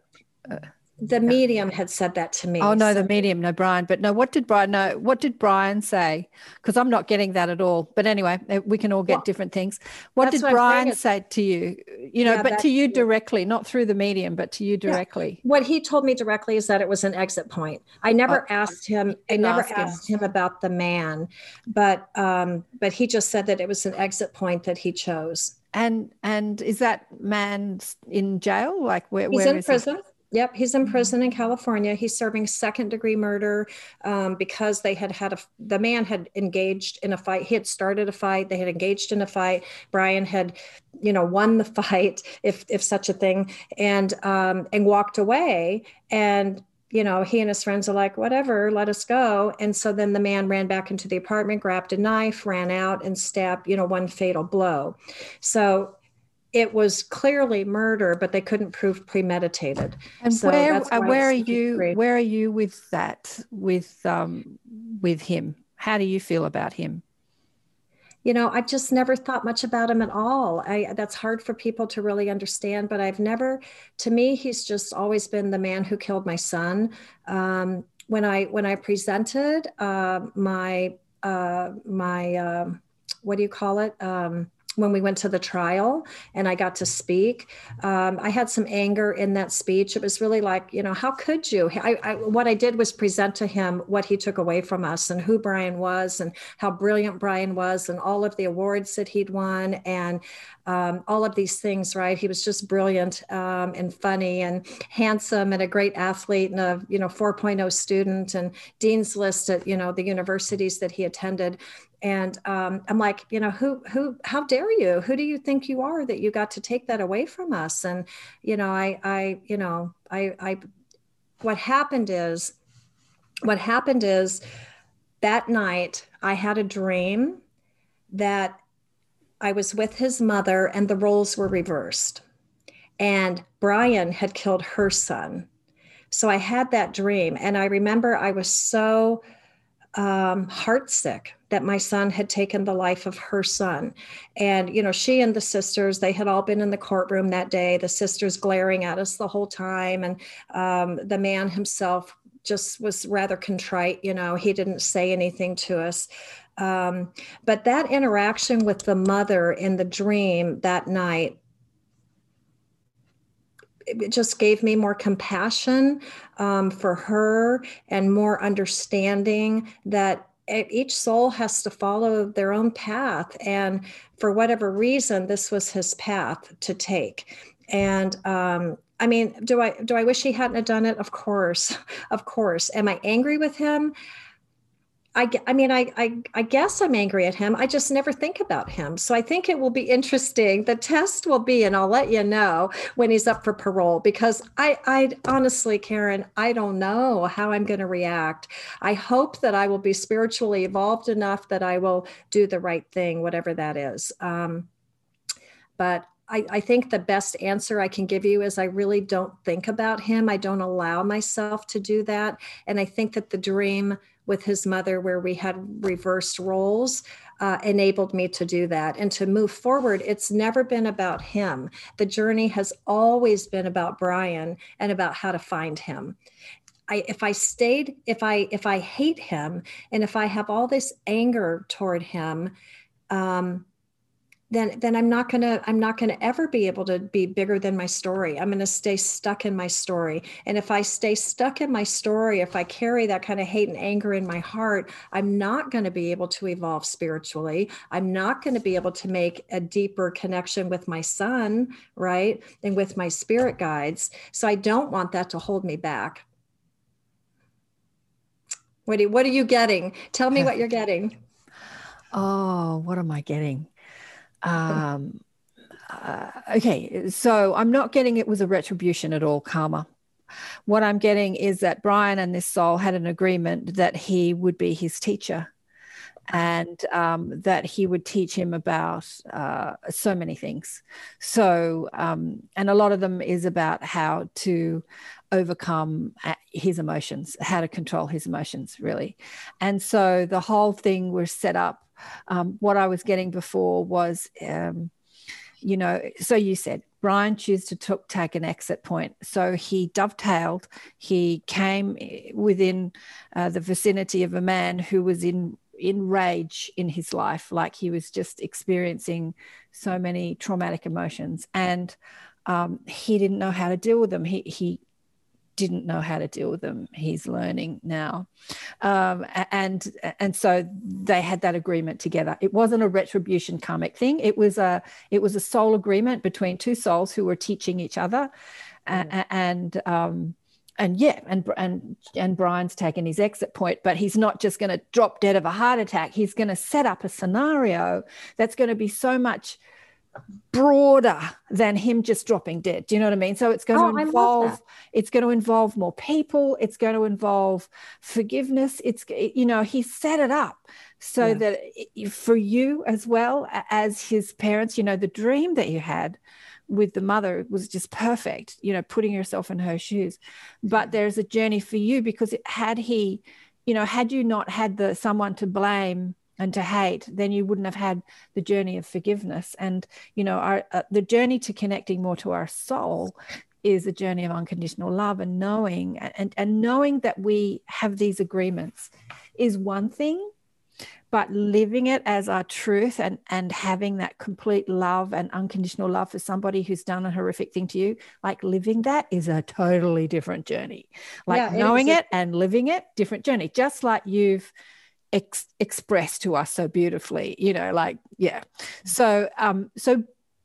The medium had said that to me. Oh, no, the medium, no, Brian. But no, what did Brian say? Because I'm not getting that at all. But anyway, we can all get different things. What did Brian say to you? You know, but to you directly, not through the medium, but to you directly. What he told me directly is that it was an exit point. I never asked him. I never asked him about the man, but he just said that it was an exit point that he chose. And is that man in jail? Like where is he? He's in prison. Yep, he's in prison in California. He's serving second-degree murder because they had the man had engaged in a fight. He had started a fight. They had engaged in a fight. Brian had, you know, won the fight, if such a thing, and walked away. And you know, he and his friends are like, whatever, let us go. And so then the man ran back into the apartment, grabbed a knife, ran out, and stabbed, you know, one fatal blow. So it was clearly murder, but they couldn't prove premeditated. And so where are you with that, with him? How do you feel about him? You know, I just never thought much about him at all. That's hard for people to really understand, but to me, he's just always been the man who killed my son. When I presented my what do you call it? When we went to the trial and I got to speak, I had some anger in that speech. It was really like, you know, how could you? What I did was present to him what he took away from us and who Brian was and how brilliant Brian was and all of the awards that he'd won and all of these things, right? He was just brilliant and funny and handsome and a great athlete and a, you know, 4.0 student and dean's list at, you know, the universities that he attended. And I'm like, you know, how dare you? Who do you think you are that you got to take that away from us? And, you know, what happened is that night I had a dream that I was with his mother and the roles were reversed and Brian had killed her son. So I had that dream. And I remember I was so heartsick that my son had taken the life of her son. And, you know, she and the sisters, they had all been in the courtroom that day, the sisters glaring at us the whole time. And the man himself just was rather contrite, you know, he didn't say anything to us. But that interaction with the mother in the dream that night, it just gave me more compassion for her and more understanding that each soul has to follow their own path. And for whatever reason, this was his path to take. And I mean, do I wish he hadn't have done it? Of course, of course. Am I angry with him? I mean, I guess I'm angry at him. I just never think about him. So I think it will be interesting. The test will be, and I'll let you know when he's up for parole, because I honestly, Karen, I don't know how I'm going to react. I hope that I will be spiritually evolved enough that I will do the right thing, whatever that is. But I think the best answer I can give you is I really don't think about him. I don't allow myself to do that. And I think that the dream with his mother, where we had reversed roles, enabled me to do that and to move forward. It's never been about him. The journey has always been about Brian and about how to find him. If I hate him and if I have all this anger toward him, then I'm not gonna ever be able to be bigger than my story. I'm gonna stay stuck in my story. And if I stay stuck in my story, if I carry that kind of hate and anger in my heart, I'm not gonna be able to evolve spiritually. I'm not gonna be able to make a deeper connection with my son, right? And with my spirit guides. So I don't want that to hold me back. What are you getting? Tell me what you're getting. Oh, what am I getting? Okay, so I'm not getting it was a retribution at all, karma. What I'm getting is that Brian and this soul had an agreement that he would be his teacher and that he would teach him about so many things. So, and a lot of them is about how to overcome his emotions, how to control his emotions, really. And so the whole thing was set up. What I was getting before was, you know, so you said Brian chose to take an exit point. So he dovetailed. He came within the vicinity of a man who was in rage in his life, like he was just experiencing so many traumatic emotions, and he didn't know how to deal with them. He didn't know how to deal with them. He's learning now. And so they had that agreement together. It wasn't a retribution karmic thing. It was a soul agreement between two souls who were teaching each other. And Brian's taken his exit point, but he's not just going to drop dead of a heart attack. He's going to set up a scenario that's going to be so much broader than him just dropping dead. Do you know what I mean? So it's going to involve more people. It's going to involve forgiveness. It's, you know, he set it up so that for you as well as his parents, you know, the dream that you had with the mother was just perfect, you know, putting yourself in her shoes. But there's a journey for you, because had you not had someone to blame and to hate, then you wouldn't have had the journey of forgiveness. And, you know, the journey to connecting more to our soul is a journey of unconditional love, and knowing that we have these agreements is one thing, but living it as our truth and having that complete love and unconditional love for somebody who's done a horrific thing to you, like living that is a totally different journey. Like knowing it and living it, different journey, just like you've expressed to us so beautifully, you know, like, yeah. So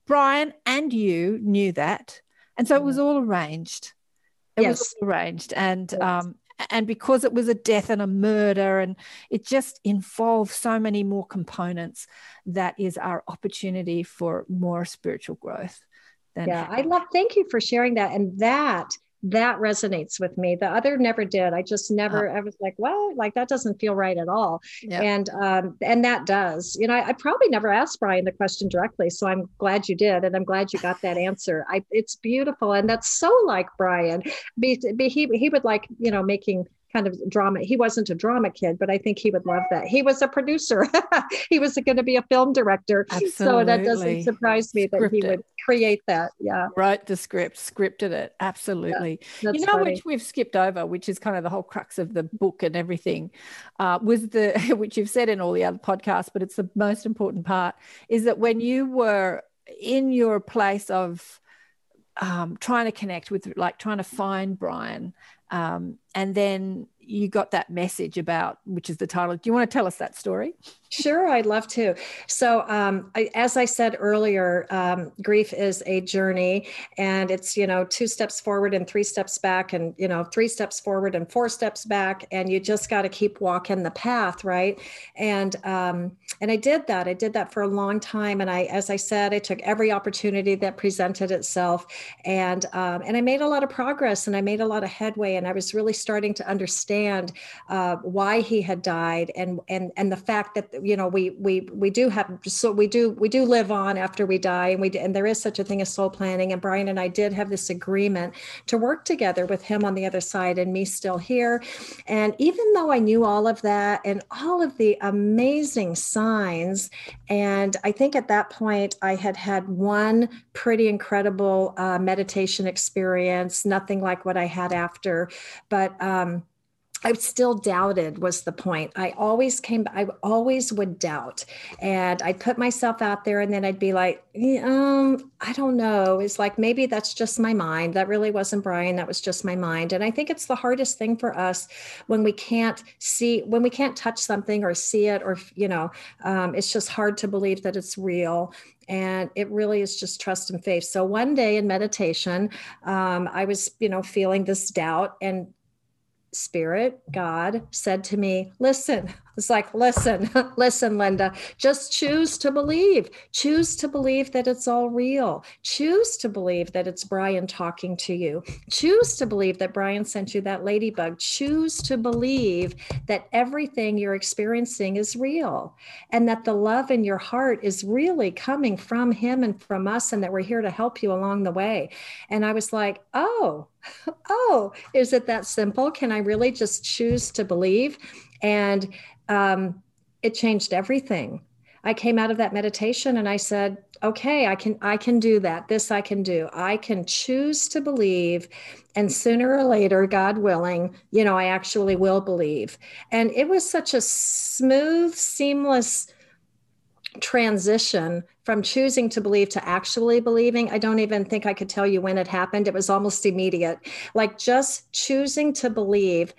Brian and you knew that. And so it was all arranged. And because it was a death and a murder, and it just involved so many more components, that is our opportunity for more spiritual growth. Thank you for sharing that. And that resonates with me. The other never did. I was like, well, like that doesn't feel right at all. Yep. And that does, you know, I probably never asked Brian the question directly. So I'm glad you did. And I'm glad you got that answer. It's beautiful. And that's so like Brian. He would like, you know, making kind of drama. He wasn't a drama kid, but I think he would love that. He was a producer. He was going to be a film director. Absolutely. So that doesn't surprise me that he would create that. Yeah. Write the script, scripted it. Absolutely. Yeah, you know, funny. Which we've skipped over, which is kind of the whole crux of the book and everything, which you've said in all the other podcasts, but it's the most important part, is that when you were in your place of trying to connect with, like trying to find Brian, and then you got that message about, which is the title. Do you want to tell us that story? Sure, I'd love to. So as I said earlier, grief is a journey, and it's, you know, 2 steps forward and 3 steps back, and, you know, 3 steps forward and 4 steps back. And you just got to keep walking the path. Right. And I did that for a long time. And I took every opportunity that presented itself, and I made a lot of progress, and I made a lot of headway. And I was really starting to understand why he had died, and the fact that, you know, we do live on after we die, and there is such a thing as soul planning. And Brian and I did have this agreement to work together with him on the other side and me still here. And even though I knew all of that and all of the amazing signs, and I think at that point I had one pretty incredible meditation experience, nothing like what I had after, but I still doubted, was the point. I always would doubt, and I'd put myself out there, and then I'd be like, I don't know. It's like, maybe that's just my mind. That really wasn't Brian. That was just my mind. And I think it's the hardest thing for us when we can't touch something or see it, or, you know, it's just hard to believe that it's real. And it really is just trust and faith. So one day in meditation, I was, you know, feeling this doubt, and Spirit, God, said to me, listen. It's like, listen, Linda, just choose to believe. Choose to believe that it's all real. Choose to believe that it's Brian talking to you. Choose to believe that Brian sent you that ladybug. Choose to believe that everything you're experiencing is real, and that the love in your heart is really coming from him and from us, and that we're here to help you along the way. And I was like, oh, is it that simple? Can I really just choose to believe? And it changed everything. I came out of that meditation and I said, okay, I can do that. This I can do. I can choose to believe. And sooner or later, God willing, you know, I actually will believe. And it was such a smooth, seamless transition from choosing to believe to actually believing. I don't even think I could tell you when it happened. It was almost immediate, like just choosing to believe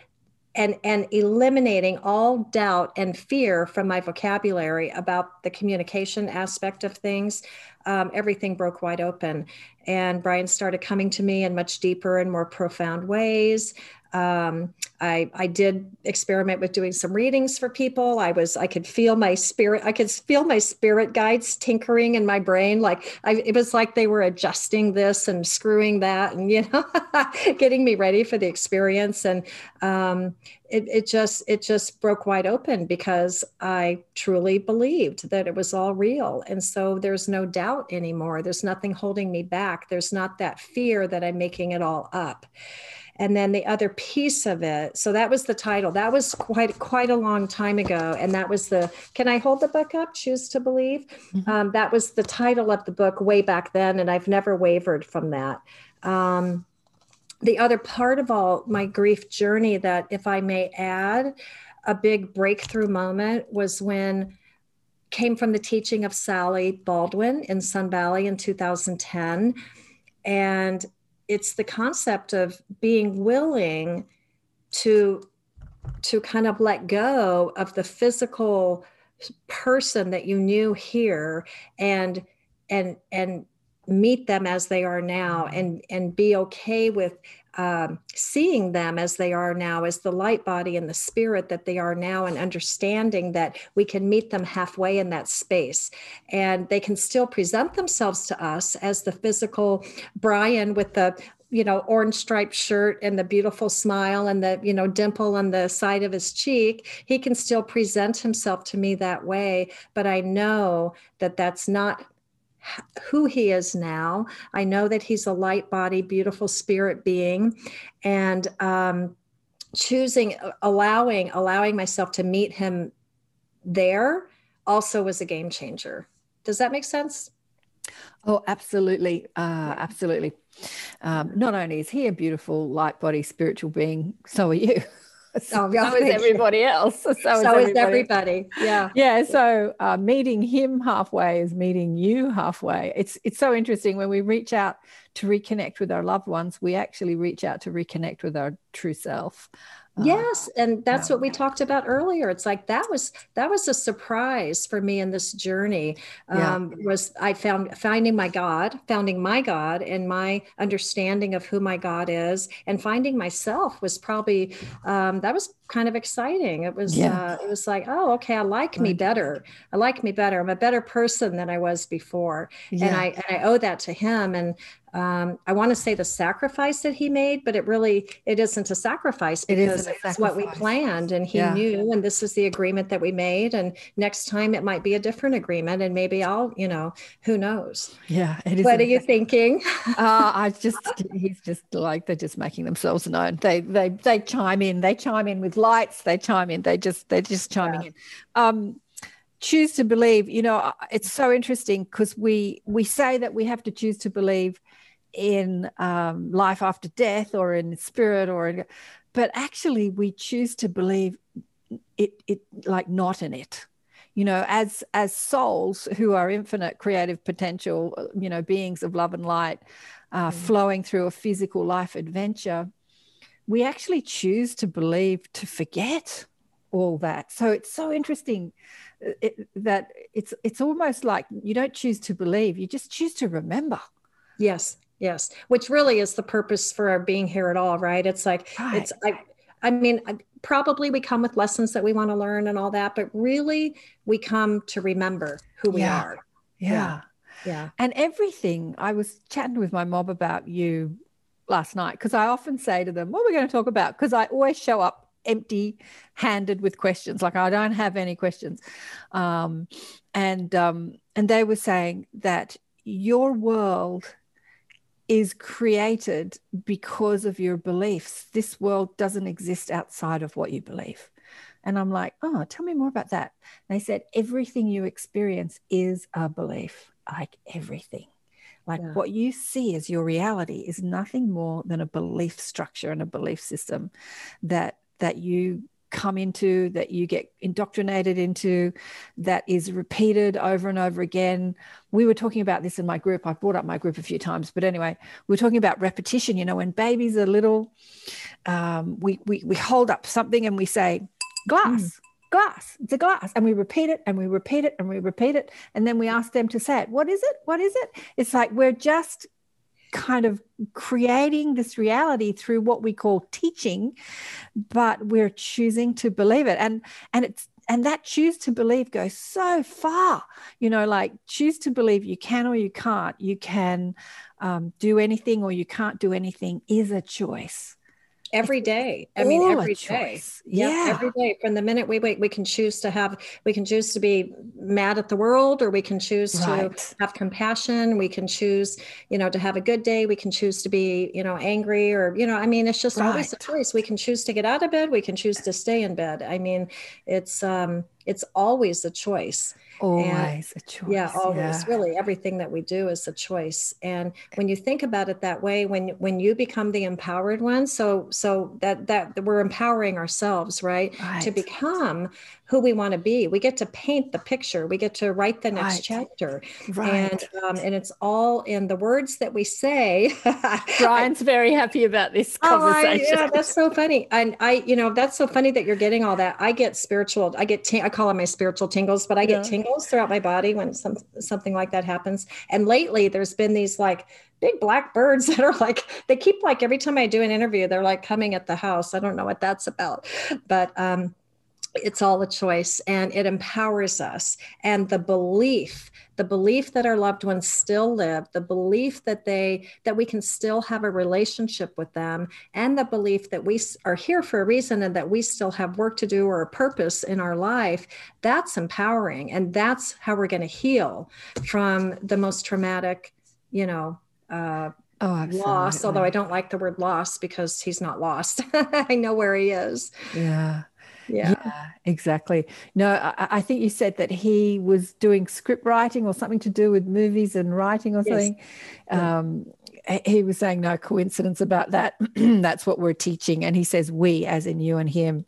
and eliminating all doubt and fear from my vocabulary about the communication aspect of things. Everything broke wide open. And Brian started coming to me in much deeper and more profound ways. I did experiment with doing some readings for people. I could feel my spirit guides tinkering in my brain. It was like they were adjusting this and screwing that and, you know, getting me ready for the experience. And, it just broke wide open because I truly believed that it was all real. And so there's no doubt anymore. There's nothing holding me back. There's not that fear that I'm making it all up. And then the other piece of it. So that was the title. That was quite a long time ago. And that was can I hold the book up? Choose to Believe. Mm-hmm. That was the title of the book way back then. And I've never wavered from that. The other part of all my grief journey that, if I may add, a big breakthrough moment was when came from the teaching of Sally Baldwin in Sun Valley in 2010. And it's the concept of being willing to kind of let go of the physical person that you knew here and meet them as they are now and be okay with seeing them as they are now, as the light body and the spirit that they are now, and understanding that we can meet them halfway in that space. And they can still present themselves to us as the physical Brian with the, you know, orange striped shirt and the beautiful smile and the, you know, dimple on the side of his cheek. He can still present himself to me that way, but I know that that's not who he is now. I know that he's a light body, beautiful spirit being, and allowing myself to meet him there also was a game changer. Does that make sense? Oh, absolutely. Absolutely. Not only is he a beautiful light body, spiritual being, so are you. So is everybody else. Yeah. Yeah. So meeting him halfway is meeting you halfway. It's so interesting when we reach out to reconnect with our loved ones, we actually reach out to reconnect with our true self. Yes. And that's what we talked about earlier. It's like, that was a surprise for me in this journey, was I found finding my God and my understanding of who my God is, and finding myself was probably, that was kind of exciting. It was, it was like, oh, okay. I like me better. I'm a better person than I was before. Yeah. And I owe that to him. And, I want to say the sacrifice that he made, but it isn't a sacrifice, because it's what we planned, and he knew, and this is the agreement that we made. And next time it might be a different agreement, and maybe I'll, you know, who knows? Yeah. What are you thinking? He's just like, they're just making themselves known. They chime in with lights. They're just chiming in. Choose to believe, you know, it's so interesting, because we say that we have to choose to believe in life after death, or in spirit, but actually we choose to believe it like not in it, you know, as souls who are infinite creative potential, you know, beings of love and light, flowing through a physical life adventure. We actually choose to believe to forget all that. So it's so interesting that it's almost like you don't choose to believe, you just choose to remember. Yes, which really is the purpose for our being here at all, right? It's like, right. I mean, probably we come with lessons that we want to learn and all that, but really we come to remember who we are. Yeah. And everything, I was chatting with my mob about you last night, because I often say to them, what are we going to talk about? Because I always show up empty-handed with questions, like I don't have any questions. And they were saying that your world is created because of your beliefs. This world doesn't exist outside of what you believe. And I'm like, oh, tell me more about that. And they said, everything you experience is a belief, like everything. Like yeah. what you see as your reality is nothing more than a belief structure and a belief system that you come into, that you get indoctrinated into, that is repeated over and over again. We were talking about this in my group. I've brought up my group a few times, but anyway, we're talking about repetition. You know, when babies are little, we hold up something and we say, glass, glass, it's a glass. And we repeat it and we repeat it and we repeat it. And then we ask them to say it. What is it? What is it? It's like we're just kind of creating this reality through what we call teaching, but we're choosing to believe it. And that choose to believe goes so far, you know, like choose to believe you can or you can't, you can do anything or you can't do anything is a choice. Every day. I mean, every day. Yeah. Every day from the minute we wake, we can choose to have, we can choose to be mad at the world, or we can choose right. to have compassion. We can choose, you know, to have a good day. We can choose to be, you know, angry or, you know, I mean, it's just right. always a choice. We can choose to get out of bed. We can choose to stay in bed. I mean, it's always a choice. Always a choice. Yeah, always. Yeah. Really, everything that we do is a choice. And when you think about it that way, when you become the empowered one, so that we're empowering ourselves, right? To become who we want to be. We get to paint the picture. We get to write the next chapter. Right. And it's all in the words that we say. Brian's very happy about this conversation. Yeah, that's so funny. And you know, that's so funny that you're getting all that. I get spiritual. I call them my spiritual tingles, but I get tingles throughout my body when something like that happens. And lately there's been these like big black birds that are like, they keep like, every time I do an interview, they're like coming at the house. I don't know what that's about, but, it's all a choice, and it empowers us. And the belief that our loved ones still live, the belief that we can still have a relationship with them, and the belief that we are here for a reason and that we still have work to do or a purpose in our life, that's empowering. And that's how we're going to heal from the most traumatic, you know, loss. Although I don't like the word loss because he's not lost. I know where he is. Yeah, exactly. No, I think you said that he was doing script writing or something to do with movies and writing or something. Yeah. He was saying no coincidence about that. That's what we're teaching. And he says we, as in you and him,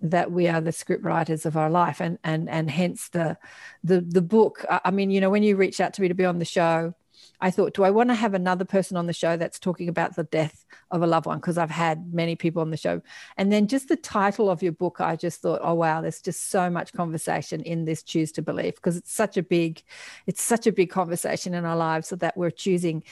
that we are the script writers of our life. And hence the book. I mean, you know, when you reached out to me to be on the show, I thought, do I want to have another person on the show that's talking about the death of a loved one? Because I've had many people on the show. And then just the title of your book, I just thought, oh, wow, there's just so much conversation in this Choose to Believe, because it's such a big conversation in our lives, so that we're choosing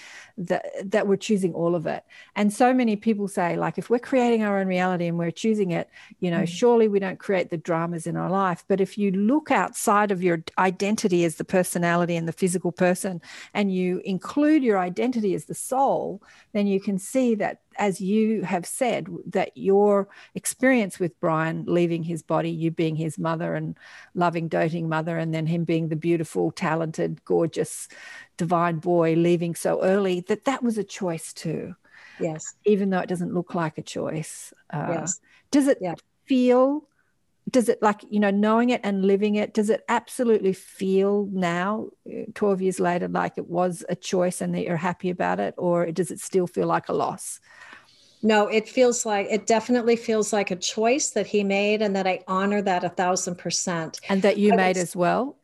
all of it. And so many people say, like, if we're creating our own reality and we're choosing it, you know, surely we don't create the dramas in our life. But if you look outside of your identity as the personality and the physical person, and you include your identity as the soul, then you can see that, as you have said, that your experience with Brian leaving his body, you being his mother and loving, doting mother, and then him being the beautiful, talented, gorgeous, divine boy leaving so early, that was a choice too. Yes. Even though it doesn't look like a choice. Yes. Does it feel... Does it, like, you know, knowing it and living it, does it absolutely feel now, 12 years later, like it was a choice and that you're happy about it? Or does it still feel like a loss? No, it definitely feels like a choice that he made, and that I honor that 1,000%. And that you made as well?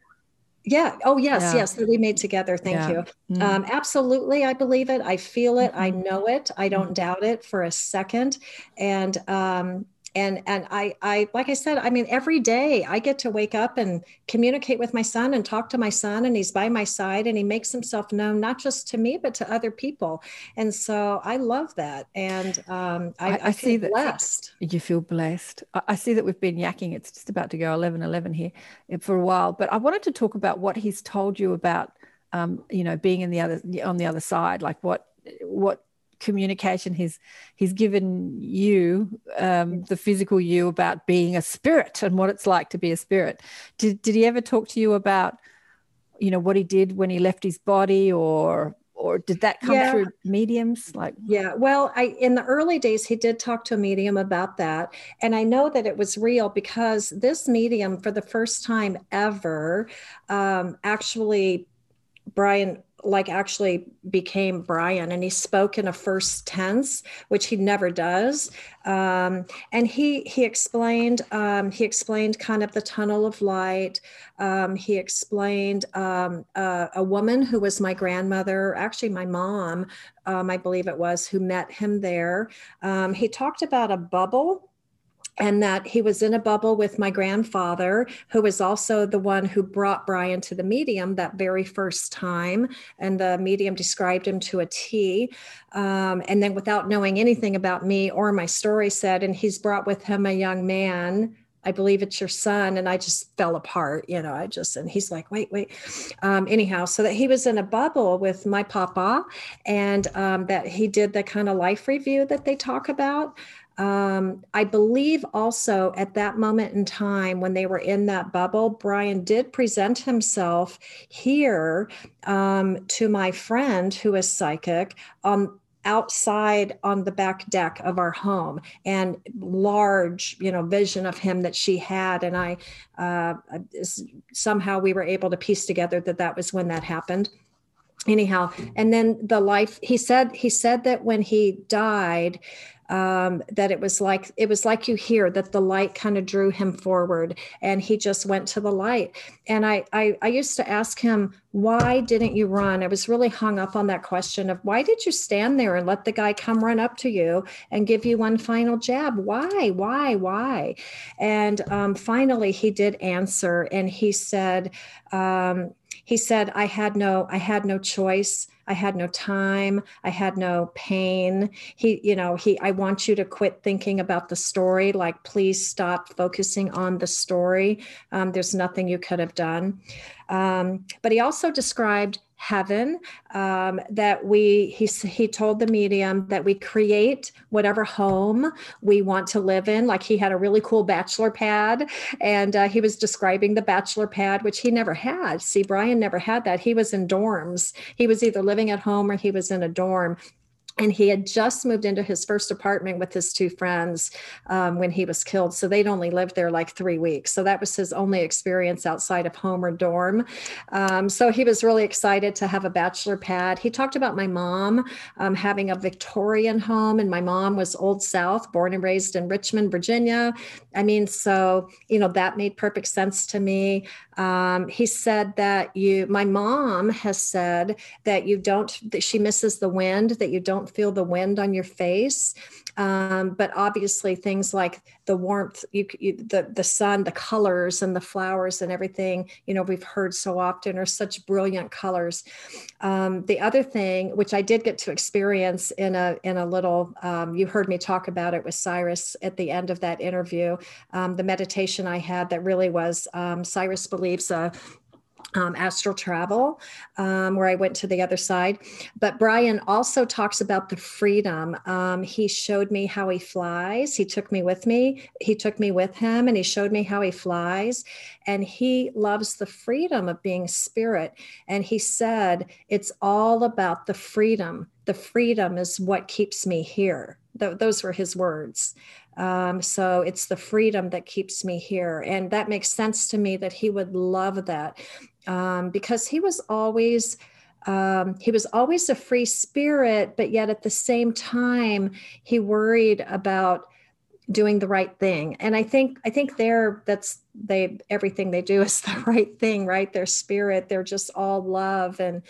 Yeah. Oh, yes. Yeah. Yes. That we made together. Thank you. Mm-hmm. Absolutely. I believe it. I feel it. Mm-hmm. I know it. I don't doubt it for a second. And I, like I said, I mean, every day I get to wake up and communicate with my son and talk to my son, and he's by my side and he makes himself known, not just to me, but to other people. And so I love that. And I feel blessed. You feel blessed. I see that we've been yakking. It's just about to go 11:11 here for a while, but I wanted to talk about what he's told you about, you know, being on the other side, like what communication he's given you, the physical you, about being a spirit and what it's like to be a spirit. Did he ever talk to you about, you know, what he did when he left his body, or or did that come through mediums? Like, yeah, well, in the early days, he did talk to a medium about that. And I know that it was real because this medium, for the first time ever, actually, Brian, like, actually became Brian, and he spoke in a first tense, which he never does. And he explained kind of the tunnel of light. He explained a woman who was my grandmother, actually my mom, I believe it was, who met him there. He talked about a bubble, and that he was in a bubble with my grandfather, who was also the one who brought Brian to the medium that very first time. And the medium described him to a T. And then, without knowing anything about me or my story, said, and he's brought with him a young man, I believe it's your son. And I just fell apart, you know, and he's like, wait. Anyhow, so that he was in a bubble with my papa, and that he did the kind of life review that they talk about. I believe also at that moment in time when they were in that bubble, Brian did present himself here to my friend who is psychic outside on the back deck of our home, and large, vision of him that she had. And somehow we were able to piece together that was when that happened. Anyhow, and then he said that when he died, that it was like you hear that the light kind of drew him forward, and he just went to the light. And I used to ask him, why didn't you run? I was really hung up on that question of, why did you stand there and let the guy come run up to you and give you one final jab? Why? And finally he did answer, and he said, I had no choice. I had no time. I had no pain. I want you to quit thinking about the story. Like, please stop focusing on the story. There's nothing you could have done. But he also described heaven, that he told the medium that we create whatever home we want to live in. Like, he had a really cool bachelor pad, and he was describing the bachelor pad, which he never had. See, Brian never had that. He was in dorms. He was either living at home or he was in a dorm. And he had just moved into his first apartment with his two friends when he was killed. So they'd only lived there like 3 weeks. So that was his only experience outside of home or dorm. So he was really excited to have a bachelor pad. He talked about my mom having a Victorian home. And my mom was Old South, born and raised in Richmond, Virginia. I mean, so, that made perfect sense to me. He said that my mom has said that that she misses the wind, that you don't feel the wind on your face, but obviously things like the warmth, the sun, the colors and the flowers and everything, we've heard so often, are such brilliant colors. The other thing, which I did get to experience in a little, you heard me talk about it with Cyrus at the end of that interview, the meditation I had that really was, Cyrus believes astral travel, where I went to the other side. But Brian also talks about the freedom. He showed me how he flies. He took me with him, and he showed me how he flies. And he loves the freedom of being spirit. And he said, it's all about the freedom. The freedom is what keeps me here. Those were his words. So it's the freedom that keeps me here. And that makes sense to me that he would love that, because he was always a free spirit, but yet at the same time, he worried about doing the right thing. And I think everything they do is the right thing, right? Their spirit, they're just all love. And,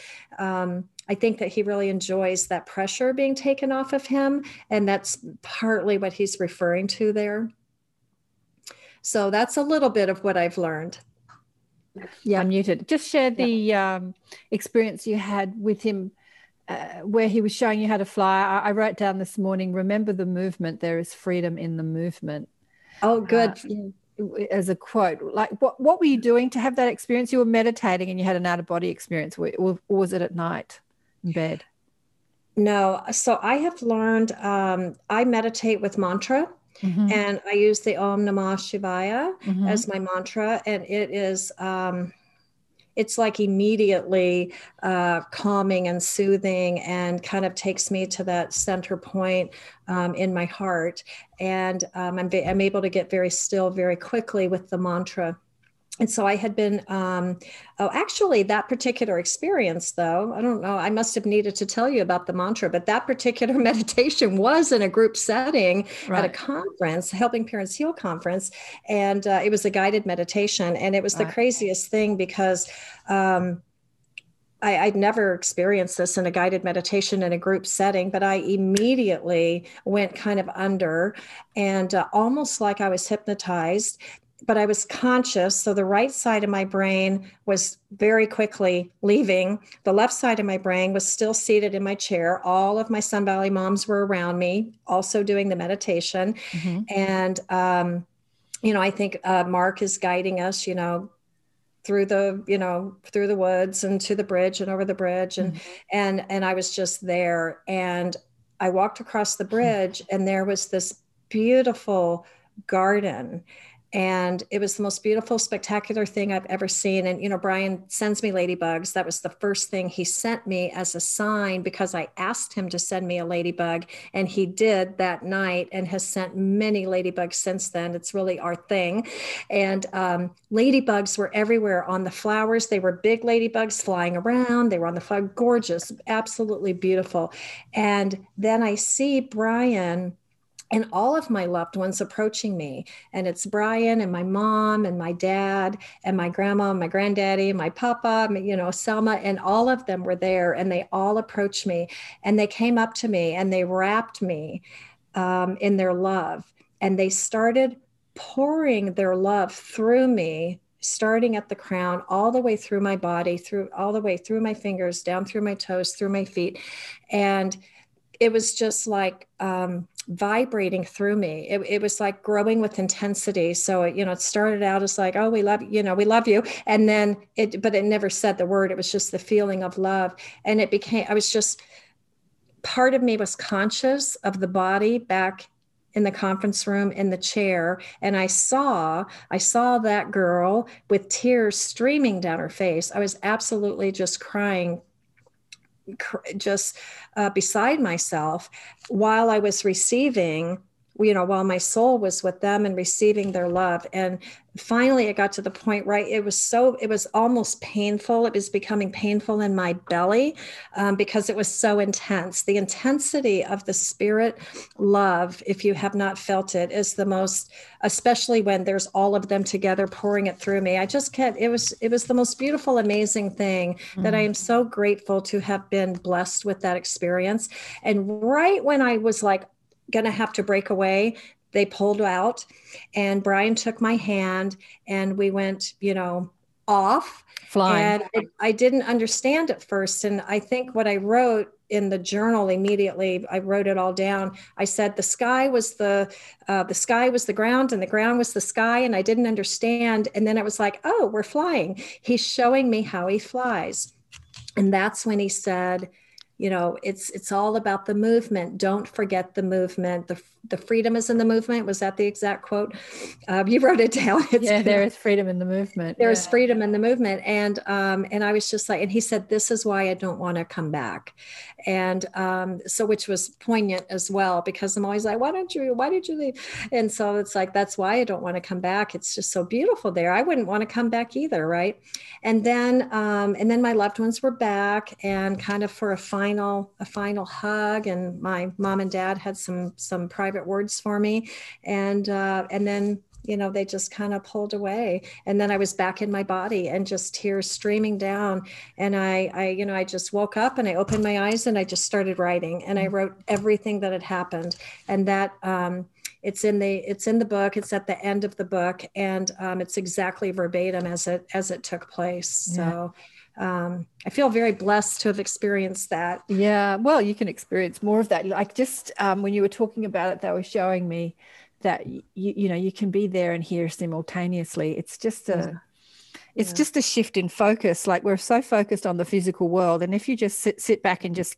I think that he really enjoys that pressure being taken off of him. And that's partly what he's referring to there. So that's a little bit of what I've learned. Yeah. I'm muted. Just share the experience you had with him where he was showing you how to fly. I wrote down this morning, remember the movement, there is freedom in the movement. Oh, good. As a quote, like what were you doing to have that experience? You were meditating and you had an out of body experience, or was it at night? Bed? No. So I have learned, I meditate with mantra, and I use the Om Namah Shivaya as my mantra. And it is, it's like immediately calming and soothing, and kind of takes me to that center point in my heart. And I'm able to get very still very quickly with the mantra. And so I had been, actually that particular experience though, I don't know, I must have needed to tell you about the mantra, but that particular meditation was in a group setting at a conference, Helping Parents Heal conference. And it was a guided meditation. And it was the craziest thing because I'd never experienced this in a guided meditation in a group setting, but I immediately went kind of under and almost like I was hypnotized. But I was conscious. So the right side of my brain was very quickly leaving. The left side of my brain was still seated in my chair. All of my Sun Valley moms were around me, also doing the meditation. Mm-hmm. And, you know, I think Mark is guiding us, you know, through the woods and to the bridge and over the bridge. And, mm-hmm. and I was just there, and I walked across the bridge, and there was this beautiful garden. And it was the most beautiful, spectacular thing I've ever seen. And, you know, Brian sends me ladybugs. That was the first thing he sent me as a sign, because I asked him to send me a ladybug, and he did that night, and has sent many ladybugs since then. It's really our thing. And ladybugs were everywhere on the flowers. They were big ladybugs flying around. They were on the flower, gorgeous, absolutely beautiful. And then I see Brian and all of my loved ones approaching me. And it's Brian and my mom and my dad and my grandma and my granddaddy and my papa, you know, Selma, and all of them were there, and they all approached me, and they came up to me, and they wrapped me in their love. And they started pouring their love through me, starting at the crown, all the way through my body, through all the way through my fingers, down through my toes, through my feet. And it was just like, vibrating through me. It was like growing with intensity. So, you know, it started out as like, oh, we love, you know, we love you. And then but it never said the word. It was just the feeling of love. And it became, I was just, part of me was conscious of the body back in the conference room in the chair. And I saw that girl with tears streaming down her face. I was absolutely just crying, just beside myself, while I was receiving, you know, while my soul was with them and receiving their love. And finally it got to the point, right? It was almost painful. It was becoming painful in my belly because it was so intense. The intensity of the spirit love, if you have not felt it, is the most, especially when there's all of them together pouring it through me. I just can't, it was the most beautiful, amazing thing mm-hmm. that I am so grateful to have been blessed with that experience. And right when I was like, going to have to break away, they pulled out, and Brian took my hand, and we went, you know, off flying. And I didn't understand at first. And I think what I wrote in the journal immediately, I wrote it all down. I said, the sky was the ground, and the ground was the sky. And I didn't understand. And then it was like, oh, we're flying. He's showing me how he flies. And that's when he said, you know, it's all about the movement. Don't forget the movement. The freedom is in the movement. Was that the exact quote? You wrote it down. There is freedom in the movement. There is freedom in the movement. And I was just like, and he said, this is why I don't want to come back. And so, which was poignant as well, because I'm always like, why did you leave? And so it's like, that's why I don't want to come back. It's just so beautiful there. I wouldn't want to come back either. Right. And then my loved ones were back, and kind of for a final hug. And my mom and dad had some private words for me. And then, you know, they just kind of pulled away, and then I was back in my body, and just tears streaming down. And I just woke up, and I opened my eyes, and I just started writing, and I wrote everything that had happened. And that, it's in the book, it's at the end of the book, and it's exactly verbatim as it took place. So I feel very blessed to have experienced that. Yeah. Well, you can experience more of that. Like just when you were talking about it, they were showing me that, you know, you can be there and here simultaneously. It's just just a shift in focus. Like we're so focused on the physical world. And if you just sit back and just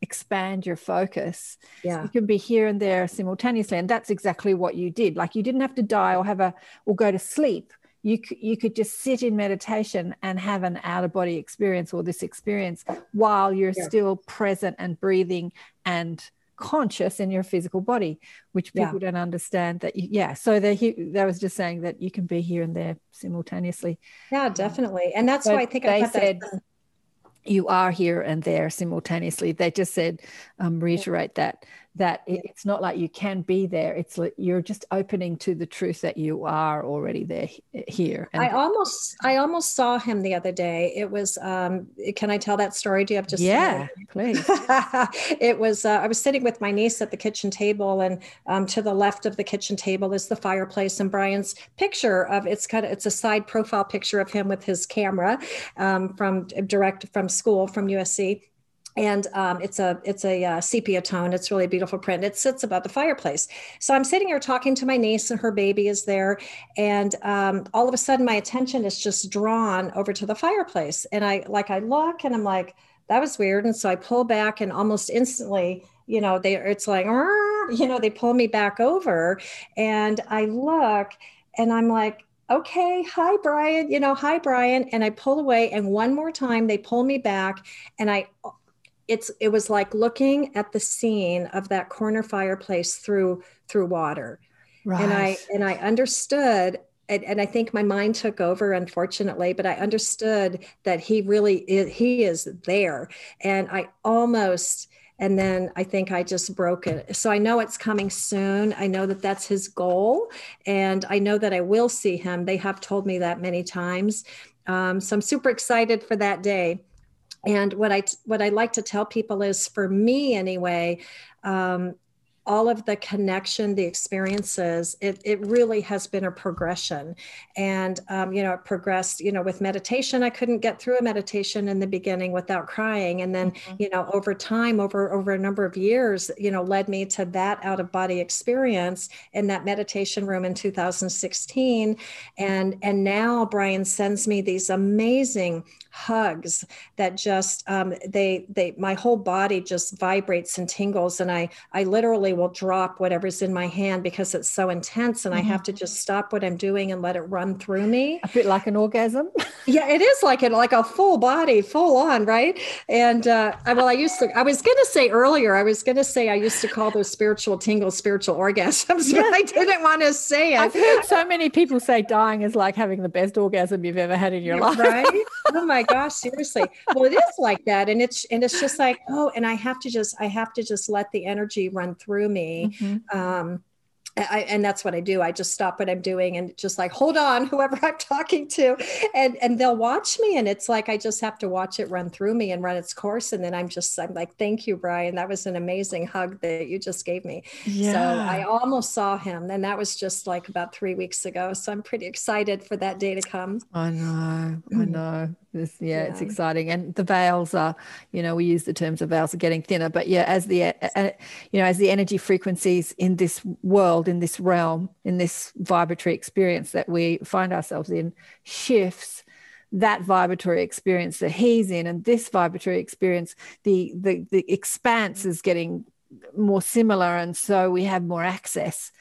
expand your focus, you can be here and there simultaneously. And that's exactly what you did. Like you didn't have to die or go to sleep. You could just sit in meditation and have an out-of-body experience or this experience while you're still present and breathing and conscious in your physical body, which people don't understand that. So they was just saying that you can be here and there simultaneously. Yeah, definitely. And that's why I think I said that. You are here and there simultaneously. They just said, reiterate that it's not like you can be there. It's like you're just opening to the truth that you are already there, here. And I almost saw him the other day. It was, can I tell that story? Do you have just? Yeah, please. It was, I was sitting with my niece at the kitchen table, and to the left of the kitchen table is the fireplace, and Brian's picture of, it's a side profile picture of him with his camera from school, from USC. And it's a sepia tone. It's really a beautiful print. It sits above the fireplace. So I'm sitting here talking to my niece, and her baby is there. And all of a sudden, my attention is just drawn over to the fireplace. And I look, and I'm like, that was weird. And so I pull back, and almost instantly, it's like, they pull me back over, and I look, and I'm like, okay, hi, Brian. And I pull away, and one more time, they pull me back, and it was like looking at the scene of that corner fireplace through water. Right. And I understood, and I think my mind took over, unfortunately, but I understood that he is there. And then I think I just broke it. So I know it's coming soon. I know that that's his goal, and I know that I will see him. They have told me that many times. So I'm super excited for that day. And what I like to tell people is, for me anyway, all of the connection, the experiences, it really has been a progression. And, it progressed, with meditation. I couldn't get through a meditation in the beginning without crying. And then, over time, over a number of years, led me to that out of body experience in that meditation room in 2016. And now Brian sends me these amazing hugs that just, my whole body just vibrates and tingles. And I literally will drop whatever's in my hand because it's so intense, and I have to just stop what I'm doing and let it run through me. A bit like an orgasm. Yeah, it is like a full body, full on, right? And I used to call those spiritual tingles spiritual orgasms, but I didn't want to say it. I've heard so many people say dying is like having the best orgasm you've ever had in your life. Right? Oh my gosh, seriously. Well, it is like that, and it's just like, oh, and I have to just let the energy run through me. Mm-hmm. And that's what I do. I just stop what I'm doing and just like, hold on, whoever I'm talking to, and they'll watch me. And it's like, I just have to watch it run through me and run its course. And then I'm like, thank you, Brian. That was an amazing hug that you just gave me. Yeah. So I almost saw him, and that was just like about 3 weeks ago. So I'm pretty excited for that day to come. I know. Yeah, it's exciting. And the veils are, we use the terms of veils are getting thinner, but as the energy frequencies in this world, in this realm, in this vibratory experience that we find ourselves in shifts, that vibratory experience that he's in and this vibratory experience, the expanse is getting more similar. And so we have more access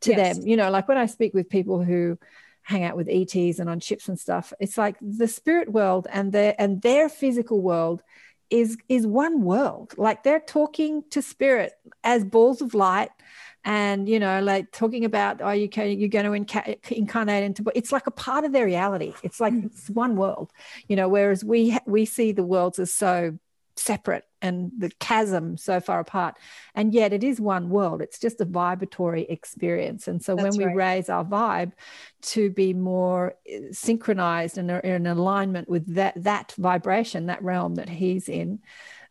to them. Like when I speak with people who hang out with ETs and on ships and stuff, it's like the spirit world and their physical world is one world. Like they're talking to spirit as balls of light, and like talking about, oh, you're going to incarnate into, but it's like a part of their reality. It's like it's one world, whereas we see the worlds as so separate and the chasm so far apart, and yet it is one world. It's just a vibratory experience. And so that's when we raise our vibe to be more synchronized and in alignment with that vibration, that realm that he's in,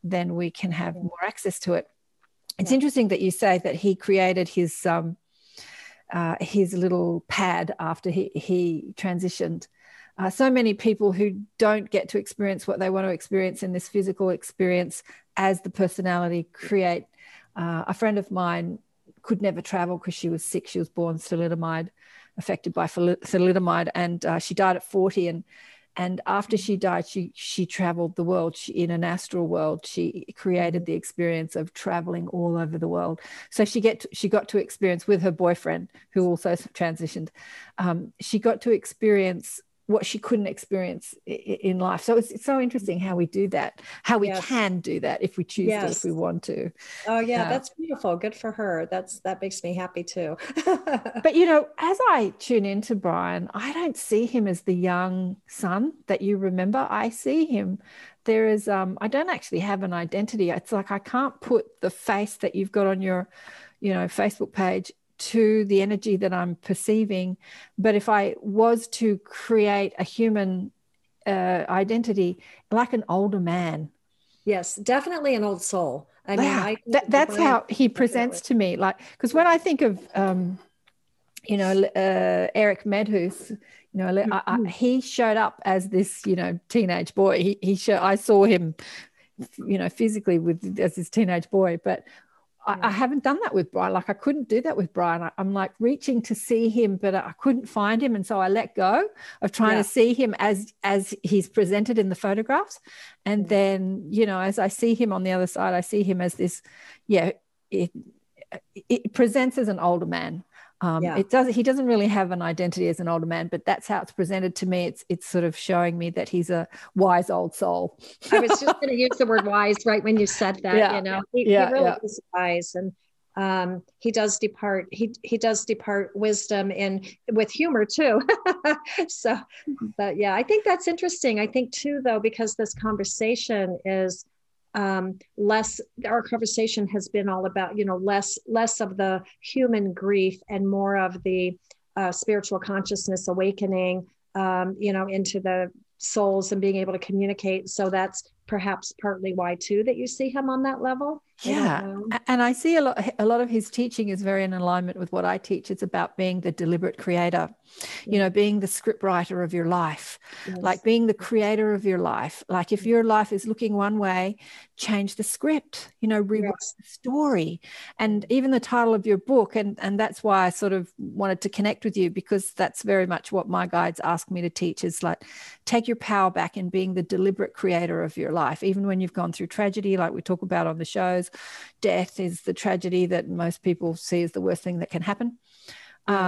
then we can have more access to it. It's interesting that you say that he created his little pad after he transitioned. So many people who don't get to experience what they want to experience in this physical experience as the personality create. A friend of mine could never travel because she was sick. She was born thalidomide, affected by thalidomide, and she died at 40. And And after she died, she traveled the world. In an astral world, she created the experience of traveling all over the world. So she got to experience, with her boyfriend, who also transitioned, she got to experience what she couldn't experience in life. So it's so interesting how we do that, how we can do that if we choose to, if we want to. Oh yeah, that's beautiful. Good for her. That makes me happy too. But you know, as I tune into Brian, I don't see him as the young son that you remember. I see him. There is, I don't actually have an identity. It's like, I can't put the face that you've got on your, Facebook page to the energy that I'm perceiving. But if I was to create a human identity, like an older man. Yes, definitely an old soul. I mean, that's how he presents to me. Like, because when I think of, Eric Medhus, he showed up as this, teenage boy. I saw him, physically as this teenage boy, but I haven't done that with Brian. Like, I couldn't do that with Brian. I'm like reaching to see him, but I couldn't find him. And so I let go of trying to see him as he's presented in the photographs. And then, as I see him on the other side, I see him as this, it presents as an older man. He doesn't really have an identity as an older man, but that's how it's presented to me. It's sort of showing me that he's a wise old soul. I was just going to use the word wise right when you said that. He really is wise, and he does depart. He does depart wisdom and with humor too. So, but yeah, I think that's interesting. I think too, though, because this conversation is. Our conversation has been all about, less of the human grief and more of the spiritual consciousness awakening, into the souls and being able to communicate. So that's perhaps partly why too, that you see him on that level. Yeah. And I see a lot of his teaching is very in alignment with what I teach. It's about being the deliberate creator, being the script writer of your life, like being the creator of your life. Like if your life is looking one way, change the script, rewrite the story. And even the title of your book. And that's why I sort of wanted to connect with you, because that's very much what my guides ask me to teach, is like, take your power back in being the deliberate creator of your life, even when you've gone through tragedy, like we talk about on the shows. Death is the tragedy that most people see as the worst thing that can happen.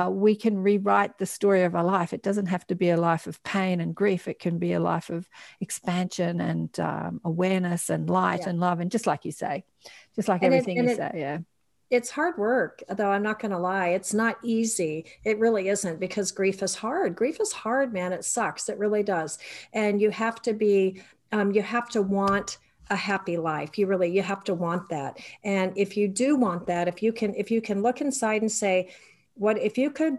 We can rewrite the story of our life. It doesn't have to be a life of pain and grief. It can be a life of expansion and awareness and light and love. And just like you say, just like everything you say, it's hard work, though. I'm not going to lie. It's not easy. It really isn't, because grief is hard. Grief is hard, man. It sucks. It really does. And you have to be, you have to want a happy life. You have to want that. And if you do want that, if you can look inside and say, what if you could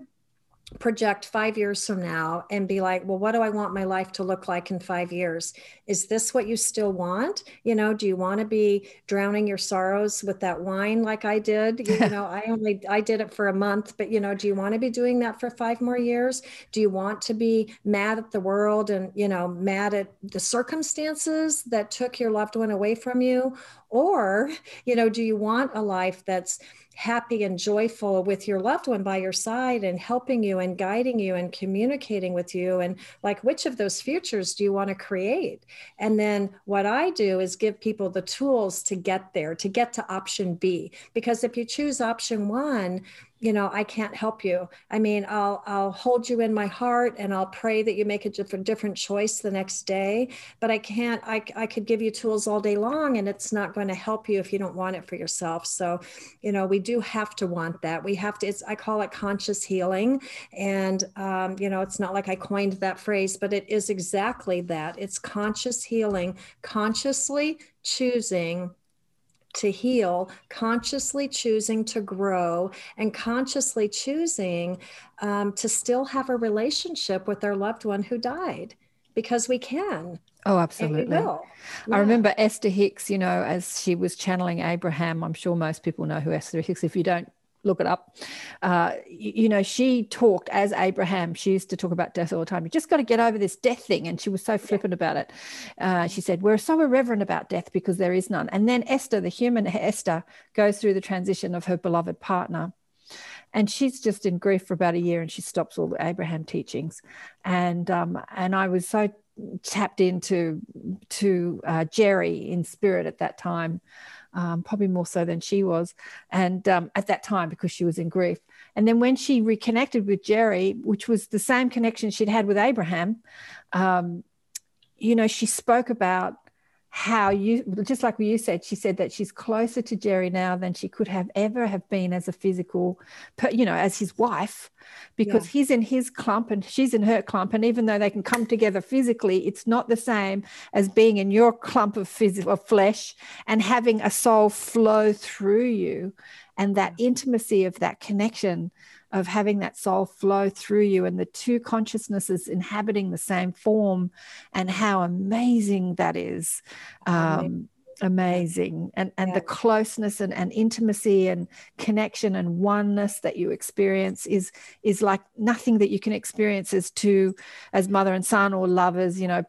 project 5 years from now and be like, well, what do I want my life to look like in 5 years? Is this what you still want? Do you want to be drowning your sorrows with that wine like I did? I did it for a month, but do you want to be doing that for 5 more years? Do you want to be mad at the world and, mad at the circumstances that took your loved one away from you? Or, do you want a life that's happy and joyful with your loved one by your side and helping you and guiding you and communicating with you? And like, which of those futures do you want to create? And then what I do is give people the tools to get there, to get to option B, because if you choose option one, I can't help you. I mean, I'll hold you in my heart and I'll pray that you make a different choice the next day, but I can't, I could give you tools all day long and it's not going to help you if you don't want it for yourself. So, we do have to want that. We have to, I call it conscious healing. And, it's not like I coined that phrase, but it is exactly that. It's conscious healing, consciously choosing to heal, consciously choosing to grow, and consciously choosing to still have a relationship with our loved one who died, because we can. Oh, absolutely. I remember Esther Hicks, as she was channeling Abraham. I'm sure most people know who Esther Hicks, if you don't, look it up. She talked as Abraham. She used to talk about death all the time. You just got to get over this death thing. And she was so flippant about it. She said, we're so irreverent about death because there is none. And then Esther, the human Esther, goes through the transition of her beloved partner. And she's just in grief for about a year and she stops all the Abraham teachings. And I was so tapped into Jerry in spirit at that time, probably more so than she was, and at that time, because she was in grief. And then when she reconnected with Jerry, which was the same connection she'd had with Abraham, you know, she spoke about how, you just like you said, she said that she's closer to Jerry now than she could have ever have been as a physical, you know, as his wife, because he's in his clump and she's in her clump, and even though they can come together physically, it's not the same as being in your clump of physical flesh and having a soul flow through you, and that intimacy of that connection of having that soul flow through you and the two consciousnesses inhabiting the same form, and how amazing that is. Amazing. And the closeness and intimacy and connection and oneness that you experience is like nothing that you can experience as two, as mother and son, or lovers, you know,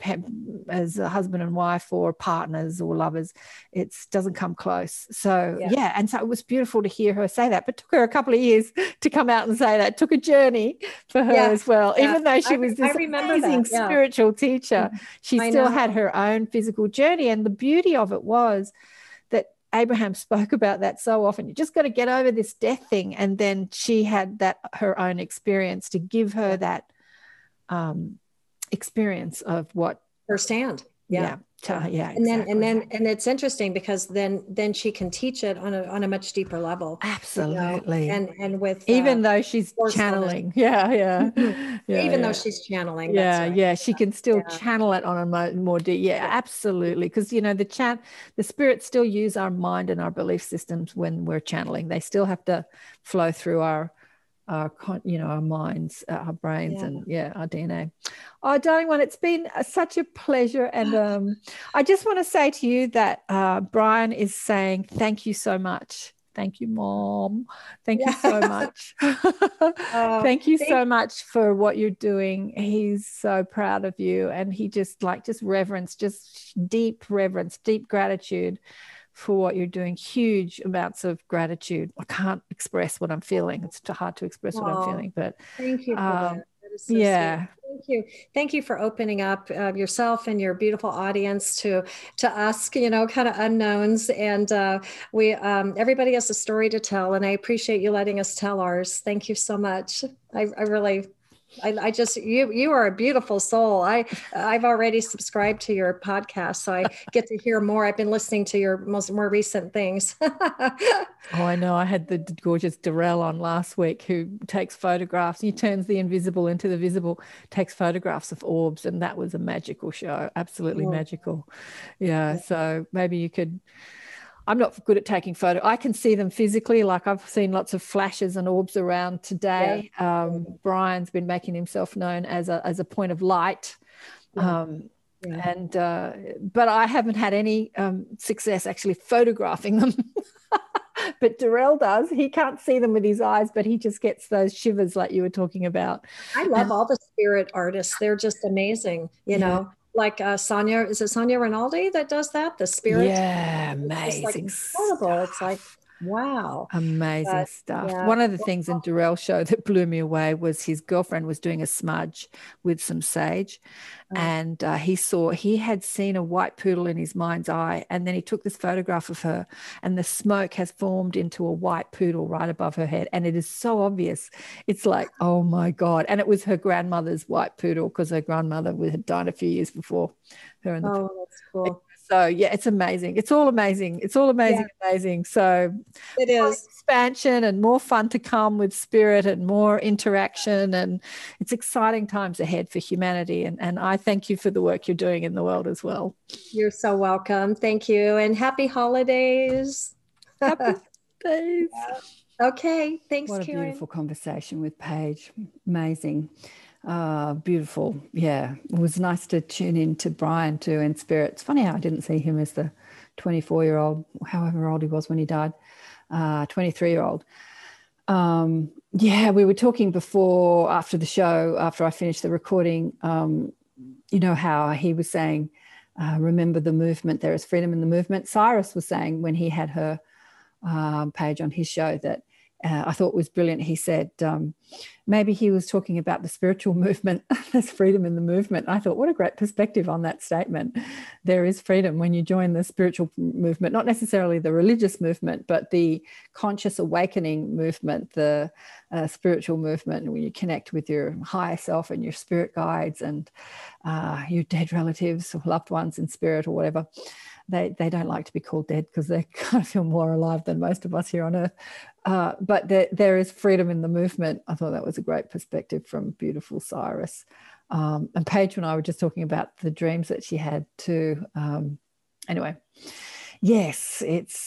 as a husband and wife, or partners or lovers. It doesn't come close. So and so it was beautiful to hear her say that, but took her a couple of years to come out and say that. It took a journey for her as well, even though she was this amazing spiritual teacher. She still had her own physical journey, and the beauty of it was that Abraham spoke about that so often. You just got to get over this death thing, and then she had that, her own experience, to give her that experience of what firsthand. And it's interesting because then she can teach it on a much deeper level. Absolutely. You know? And with even though she's channeling, though she's channeling, she can still channel it on a more deep. Absolutely, because you know the spirits still use our mind and our belief systems when we're channeling. They still have to flow through our minds, our brains, and our DNA. Oh, darling one, it's been such a pleasure. And I just want to say to you that Brian is saying thank you so much. Thank you, Mom. Thank you so much. Thank you so much for what you're doing. He's so proud of you, and he just reverence, just deep reverence, deep gratitude for what you're doing. Huge amounts of gratitude. I can't express what I'm feeling. It's too hard to express what I'm feeling, but thank you for that. That is so sweet. Thank you for opening up yourself and your beautiful audience to us, you know, kind of unknowns, and we everybody has a story to tell, and I appreciate you letting us tell ours. Thank you so much. I really you are a beautiful soul. I've already subscribed to your podcast, so I get to hear more. I've been listening to your more recent things. I know. I had the gorgeous Durell on last week, who takes photographs. He turns the invisible into the visible, takes photographs of orbs, and that was a magical show. Absolutely magical. Yeah. So maybe you could. I'm not good at taking photos. I can see them physically. Like I've seen lots of flashes and orbs around today. Yeah. Brian's been making himself known as a point of light. But I haven't had any success actually photographing them. But Durell does. He can't see them with his eyes, but he just gets those shivers like you were talking about. I love all the spirit artists. They're just amazing, you know. Like Sonia, is it Sonia Rinaldi that does that? The spirit. Yeah, amazing. It's like incredible. It's like, wow. Amazing stuff. Yeah. One of the things in Durell's show that blew me away was his girlfriend was doing a smudge with some sage. And he had seen a white poodle in his mind's eye. And then he took this photograph of her, and the smoke has formed into a white poodle right above her head. And it is so obvious. It's like, oh my God. And it was her grandmother's white poodle, because her grandmother had died a few years before her. And that's cool. So it's amazing. It's all amazing. It's all amazing, amazing. So it is expansion and more fun to come with spirit and more interaction, and it's exciting times ahead for humanity. And I thank you for the work you're doing in the world as well. You're so welcome. Thank you, and happy holidays. Happy holidays. Okay. Thanks, Karen. What a beautiful conversation with Paige. Amazing. Beautiful. Yeah, it was nice to tune in to Brian too in spirit. It's funny how I didn't see him as the 24-year-old, however old he was when he died, 23-year-old. We were talking before, after the show, after I finished the recording, you know, how he was saying, remember the movement, there is freedom in the movement. Cyrus was saying when he had her page on his show that I thought was brilliant. He said, maybe he was talking about the spiritual movement. There's freedom in the movement. I thought, what a great perspective on that statement. There is freedom when you join the spiritual movement, not necessarily the religious movement, but the conscious awakening movement, the spiritual movement, when you connect with your higher self and your spirit guides and your dead relatives or loved ones in spirit or whatever. They don't like to be called dead because they kind of feel more alive than most of us here on earth. But there is freedom in the movement. I thought that was a great perspective from beautiful Cyrus. And Paige and I were just talking about the dreams that she had too. Anyway, yes, it's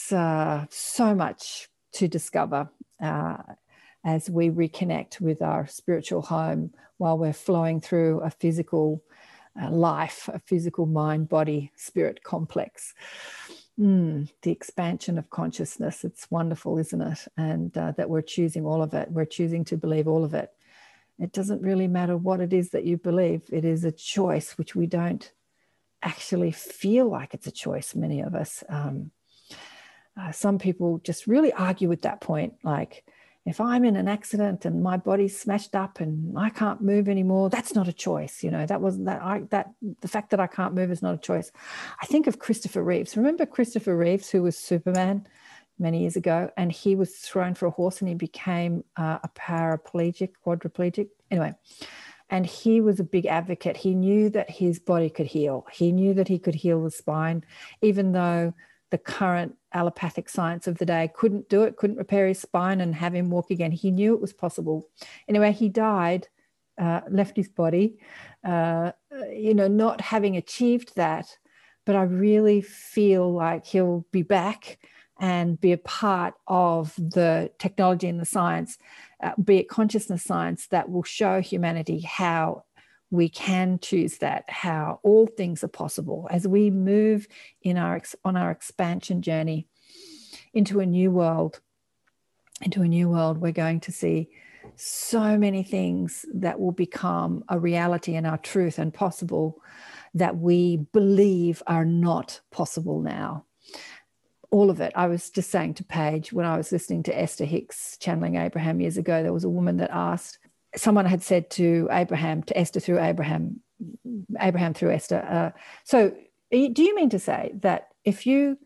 so much to discover as we reconnect with our spiritual home while we're flowing through a physical life, a physical mind, body, spirit complex. The expansion of consciousness. It's wonderful, isn't it? And that we're choosing all of it. We're choosing to believe all of it. It doesn't really matter what it is that you believe. It is a choice, which we don't actually feel like it's a choice, many of us. Some people just really argue with that point, like, if I'm in an accident and my body's smashed up and I can't move anymore, that's not a choice. You know, that wasn't that. The fact that I can't move is not a choice. I think of Christopher Reeves. Remember Christopher Reeves, who was Superman many years ago, and he was thrown for a horse and he became a paraplegic, quadriplegic. Anyway, and he was a big advocate. He knew that his body could heal. He knew that he could heal the spine, even though the current allopathic science of the day couldn't do it, couldn't repair his spine and have him walk again. He knew it was possible. Anyway, he died, left his body, you know, not having achieved that, but I really feel like he'll be back and be a part of the technology and the science, be it consciousness science, that will show humanity how we can choose that, how all things are possible as we move in on our expansion journey into a new world. We're going to see so many things that will become a reality and our truth and possible that we believe are not possible now. All of it. I was just saying to Paige, when I was listening to Esther Hicks channeling Abraham years ago, there was a woman that asked, someone had said to Abraham, to Esther through Abraham, Abraham through Esther, so do you mean to say that if you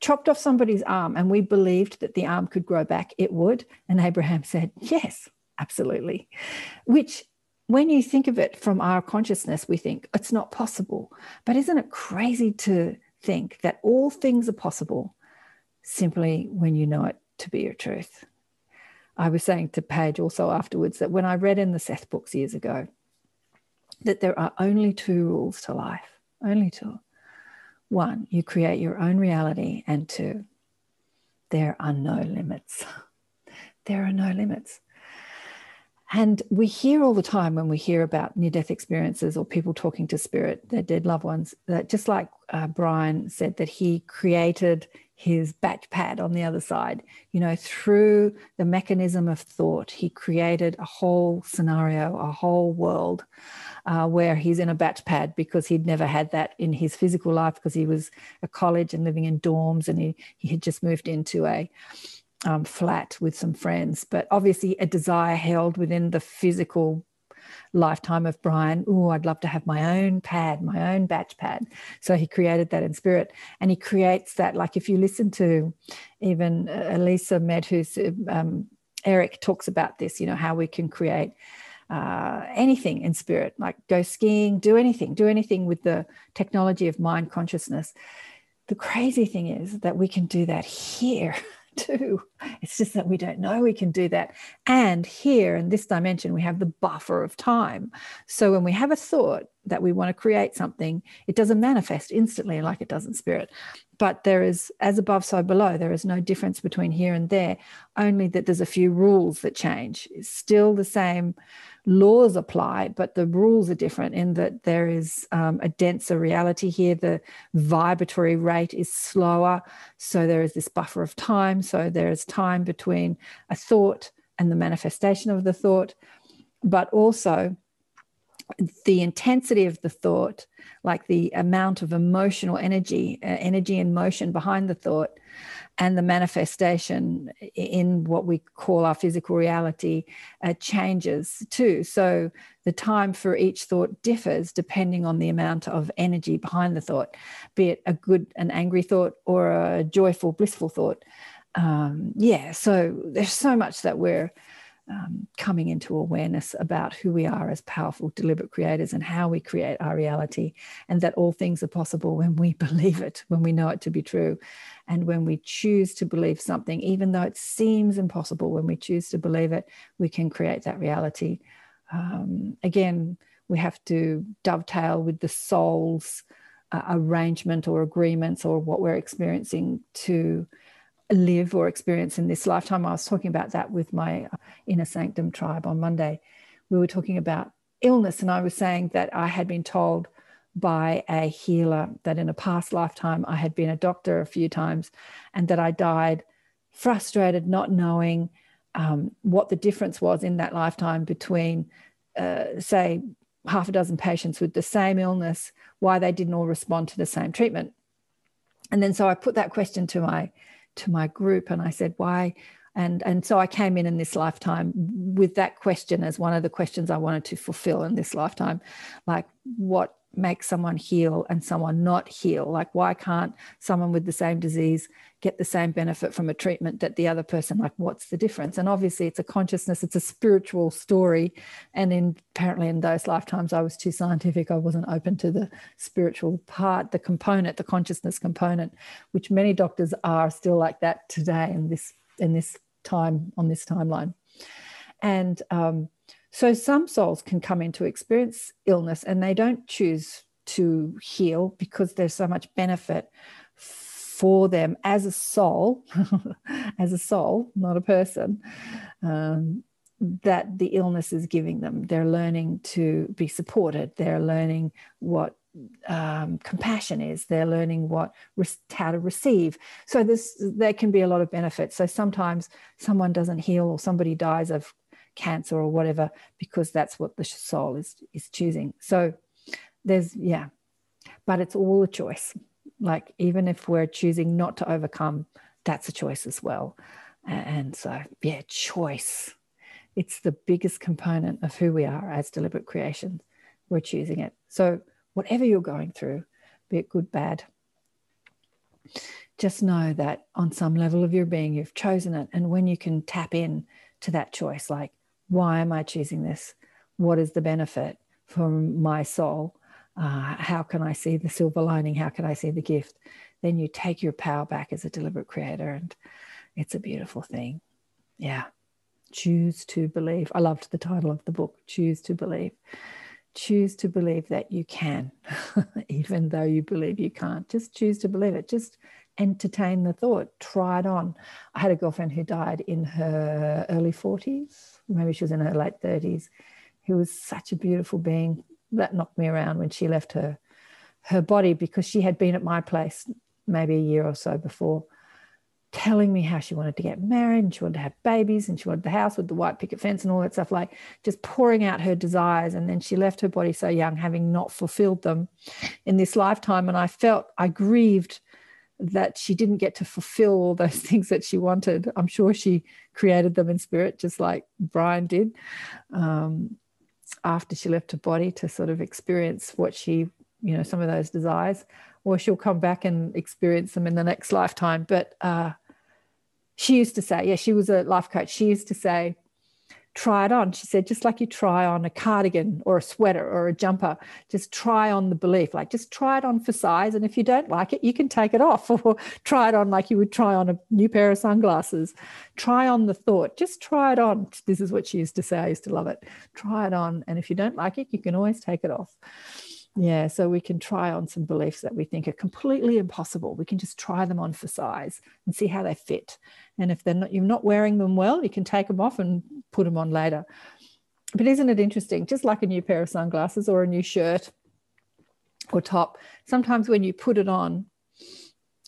chopped off somebody's arm and we believed that the arm could grow back, it would? And Abraham said, yes, absolutely. Which, when you think of it from our consciousness, we think it's not possible. But isn't it crazy to think that all things are possible simply when you know it to be your truth? I was saying to Paige also afterwards that when I read in the Seth books years ago that there are only two rules to life, only two. One, you create your own reality, and two, there are no limits. There are no limits. And we hear all the time when we hear about near-death experiences or people talking to spirit, their dead loved ones, that just like Brian said that he created his batch pad on the other side, you know, through the mechanism of thought, he created a whole scenario, a whole world where he's in a batch pad because he'd never had that in his physical life because he was at college and living in dorms and he had just moved into a flat with some friends. But obviously a desire held within the physical lifetime of Brian, I'd love to have my own pad, my own batch pad. So he created that in spirit, and he creates that. Like if you listen to even Elisa Medhus, Eric talks about this, you know, how we can create anything in spirit, like go skiing, do anything with the technology of mind consciousness. The crazy thing is that we can do that here too. It's just that we don't know we can do that. And here in this dimension, we have the buffer of time. So when we have a thought that we want to create something, it doesn't manifest instantly like it does in spirit. But there is, as above, so below, there is no difference between here and there, only that there's a few rules that change. It's still the same laws apply, but the rules are different in that there is a denser reality here. The vibratory rate is slower. So there is this buffer of time. So there is time between a thought and the manifestation of the thought, but also the intensity of the thought, like the amount of emotional energy, energy and motion behind the thought, and the manifestation in what we call our physical reality changes too. So the time for each thought differs depending on the amount of energy behind the thought, be it a good, an angry thought or a joyful, blissful thought. Yeah, so there's so much that we're coming into awareness about who we are as powerful, deliberate creators and how we create our reality, and that all things are possible when we believe it, when we know it to be true. And when we choose to believe something, even though it seems impossible, when we choose to believe it, we can create that reality. Again, we have to dovetail with the soul's arrangement or agreements or what we're experiencing to live or experience in this lifetime. I was talking about that with my Inner Sanctum tribe on Monday. We were talking about illness, and I was saying that I had been told by a healer that in a past lifetime I had been a doctor a few times, and that I died frustrated, not knowing what the difference was in that lifetime between, say, half a dozen patients with the same illness, why they didn't all respond to the same treatment. And then so I put that question to my group, and I said, why? And so I came in this lifetime with that question as one of the questions I wanted to fulfill in this lifetime, like, what makes someone heal and someone not heal? Like, why can't someone with the same disease get the same benefit from a treatment that the other person? Like, what's the difference? And obviously it's a consciousness, it's a spiritual story, and apparently in those lifetimes I was too scientific. I wasn't open to the spiritual part, the component, the consciousness component, which many doctors are still like that today in this time, on this timeline. And so some souls can come into experience illness and they don't choose to heal because there's so much benefit for them as a soul, not a person, that the illness is giving them. They're learning to be supported. They're learning what compassion is. They're learning how to receive. So there can be a lot of benefits. So sometimes someone doesn't heal or somebody dies of cancer or whatever, because that's what the soul is choosing. So but it's all a choice. Like, even if we're choosing not to overcome, that's a choice as well. And so, yeah, choice. It's the biggest component of who we are as deliberate creations. We're choosing it. So whatever you're going through, be it good, bad, just know that on some level of your being, you've chosen it. And when you can tap in to that choice, like, why am I choosing this? What is the benefit for my soul? How can I see the silver lining? How can I see the gift? Then you take your power back as a deliberate creator, and it's a beautiful thing. Yeah. Choose to believe. I loved the title of the book, Choose to Believe. Choose to believe that you can, even though you believe you can't. Just choose to believe it. Just entertain the thought. Try it on. I had a girlfriend who died in her early 40s. Maybe she was in her late 30s. Who was such a beautiful being. That knocked me around when she left her body, because she had been at my place maybe a year or so before, telling me how she wanted to get married and she wanted to have babies and she wanted the house with the white picket fence and all that stuff, like just pouring out her desires. And then she left her body so young, having not fulfilled them in this lifetime. And I grieved that she didn't get to fulfill all those things that she wanted. I'm sure she created them in spirit, just like Brian did, after she left her body, to sort of experience what she, some of those desires, or she'll come back and experience them in the next lifetime. But she used to say, she was a life coach. She used to say, try it on. She said, just like you try on a cardigan or a sweater or a jumper, just try on the belief, like just try it on for size. And if you don't like it, you can take it off, or try it on like you would try on a new pair of sunglasses. Try on the thought, just try it on. This is what she used to say. I used to love it. Try it on. And if you don't like it, you can always take it off. Yeah, so we can try on some beliefs that we think are completely impossible. We can just try them on for size and see how they fit. And if you're not wearing them well, you can take them off and put them on later. But isn't it interesting? Just like a new pair of sunglasses or a new shirt or top, sometimes when you put it on,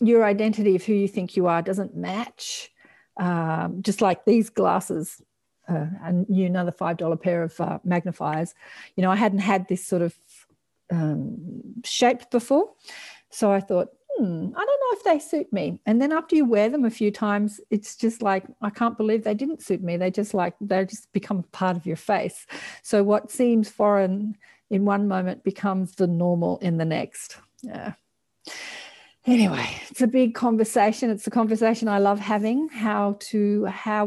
your identity of who you think you are doesn't match. Just like these glasses another $5 pair of magnifiers. You know, I hadn't had this sort of shape before. So I thought, I don't know if they suit me. And then after you wear them a few times, it's just like, I can't believe they didn't suit me. They just become part of your face. So what seems foreign in one moment becomes the normal in the next. Yeah. Anyway, it's a big conversation. It's a conversation I love having, how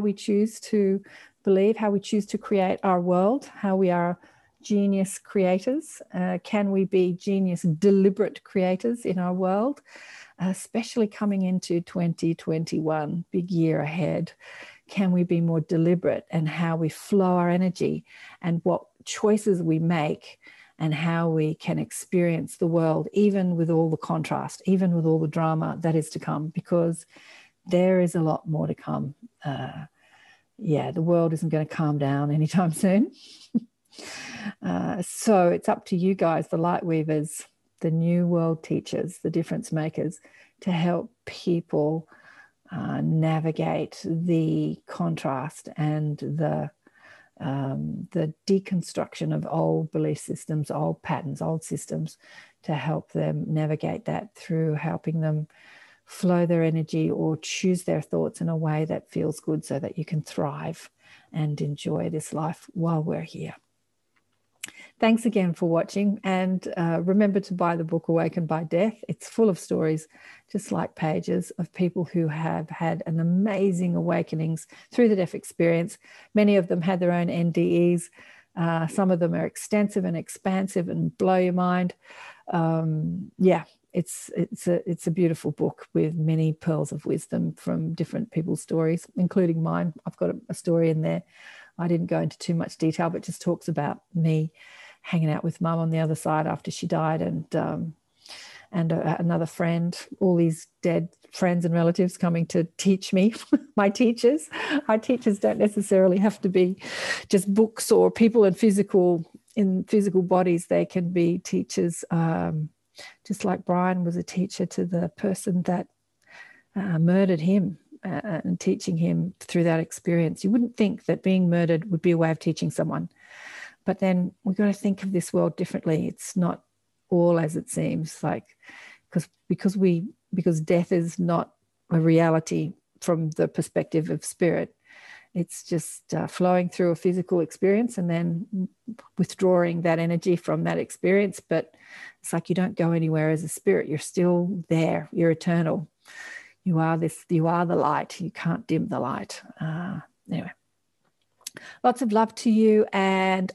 we choose to believe, how we choose to create our world, how we are genius creators. Can we be genius deliberate creators in our world, especially coming into 2021, big year ahead? Can we be more deliberate in how we flow our energy and what choices we make and how we can experience the world, even with all the contrast, even with all the drama that is to come, because there is a lot more to come. The world isn't going to calm down anytime soon. So it's up to you guys, the light weavers, the new world teachers, the difference makers, to help people navigate the contrast and the deconstruction of old belief systems, old patterns, old systems, to help them navigate that through helping them flow their energy or choose their thoughts in a way that feels good so that you can thrive and enjoy this life while we're here. Thanks again for watching, and remember to buy the book Awakened by Death. It's full of stories, just like Paige's, of people who have had an amazing awakenings through the death experience. Many of them had their own NDEs. Some of them are extensive and expansive and blow your mind. It's a beautiful book with many pearls of wisdom from different people's stories, including mine. I've got a story in there. I didn't go into too much detail, but just talks about me hanging out with Mum on the other side after she died, and another friend, all these dead friends and relatives coming to teach me, my teachers. Our teachers don't necessarily have to be just books or people in physical bodies. They can be teachers, just like Brian was a teacher to the person that murdered him. And teaching him through that experience. You wouldn't think that being murdered would be a way of teaching someone, but then we've got to think of this world differently. It's not all as it seems, like because death is not a reality from the perspective of spirit. It's just flowing through a physical experience and then withdrawing that energy from that experience. But it's like you don't go anywhere as a spirit. You're still there. You're eternal. You are this, you are the light. You can't dim the light. Anyway, lots of love to you. And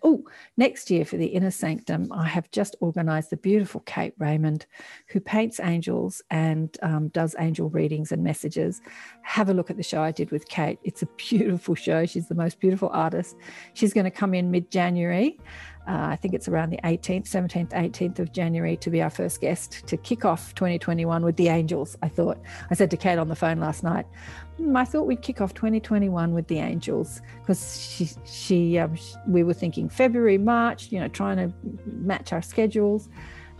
next year for the Inner Sanctum, I have just organised the beautiful Kate Raymond, who paints angels and does angel readings and messages. Have a look at the show I did with Kate. It's a beautiful show. She's the most beautiful artist. She's going to come in mid-January. I think it's around the 17th, 18th of January, to be our first guest to kick off 2021 with the angels. I said to Kate on the phone last night, I thought we'd kick off 2021 with the angels, because we were thinking February, March, trying to match our schedules.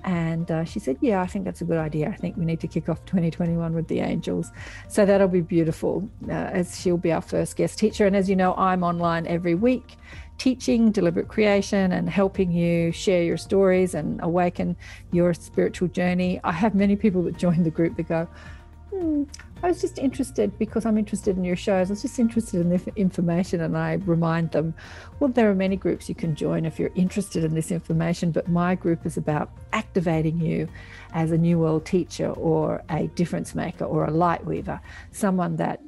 And she said, yeah, I think that's a good idea. I think we need to kick off 2021 with the angels. So that'll be beautiful, as she'll be our first guest teacher. And as you know, I'm online every week teaching deliberate creation and helping you share your stories and awaken your spiritual journey. I have many people that join the group that go, I was just interested because I'm interested in your shows. I was just interested in this information. And I remind them, well, there are many groups you can join if you're interested in this information, but my group is about activating you as a new world teacher or a difference maker or a light weaver, someone that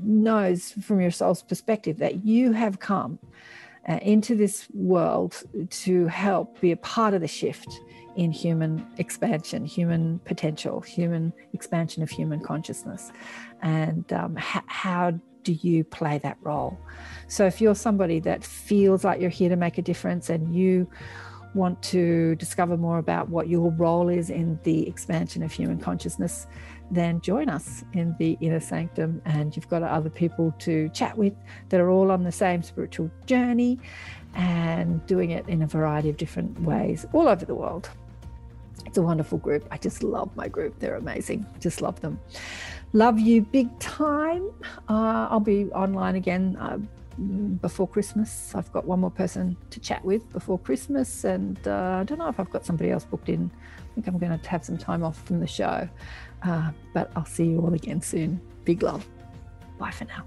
knows from your soul's perspective that you have come into this world to help be a part of the shift in human expansion, human potential, human expansion of human consciousness. And how do you play that role? So if you're somebody that feels like you're here to make a difference and you want to discover more about what your role is in the expansion of human consciousness, then join us in the Inner Sanctum, and you've got other people to chat with that are all on the same spiritual journey and doing it in a variety of different ways all over the world. It's a wonderful group. I just love my group. They're amazing. Just love them. Love you big time. I'll be online again before Christmas. I've got one more person to chat with before Christmas, and I don't know if I've got somebody else booked in. I think I'm going to have some time off from the show, but I'll see you all again soon. Big love. Bye for now.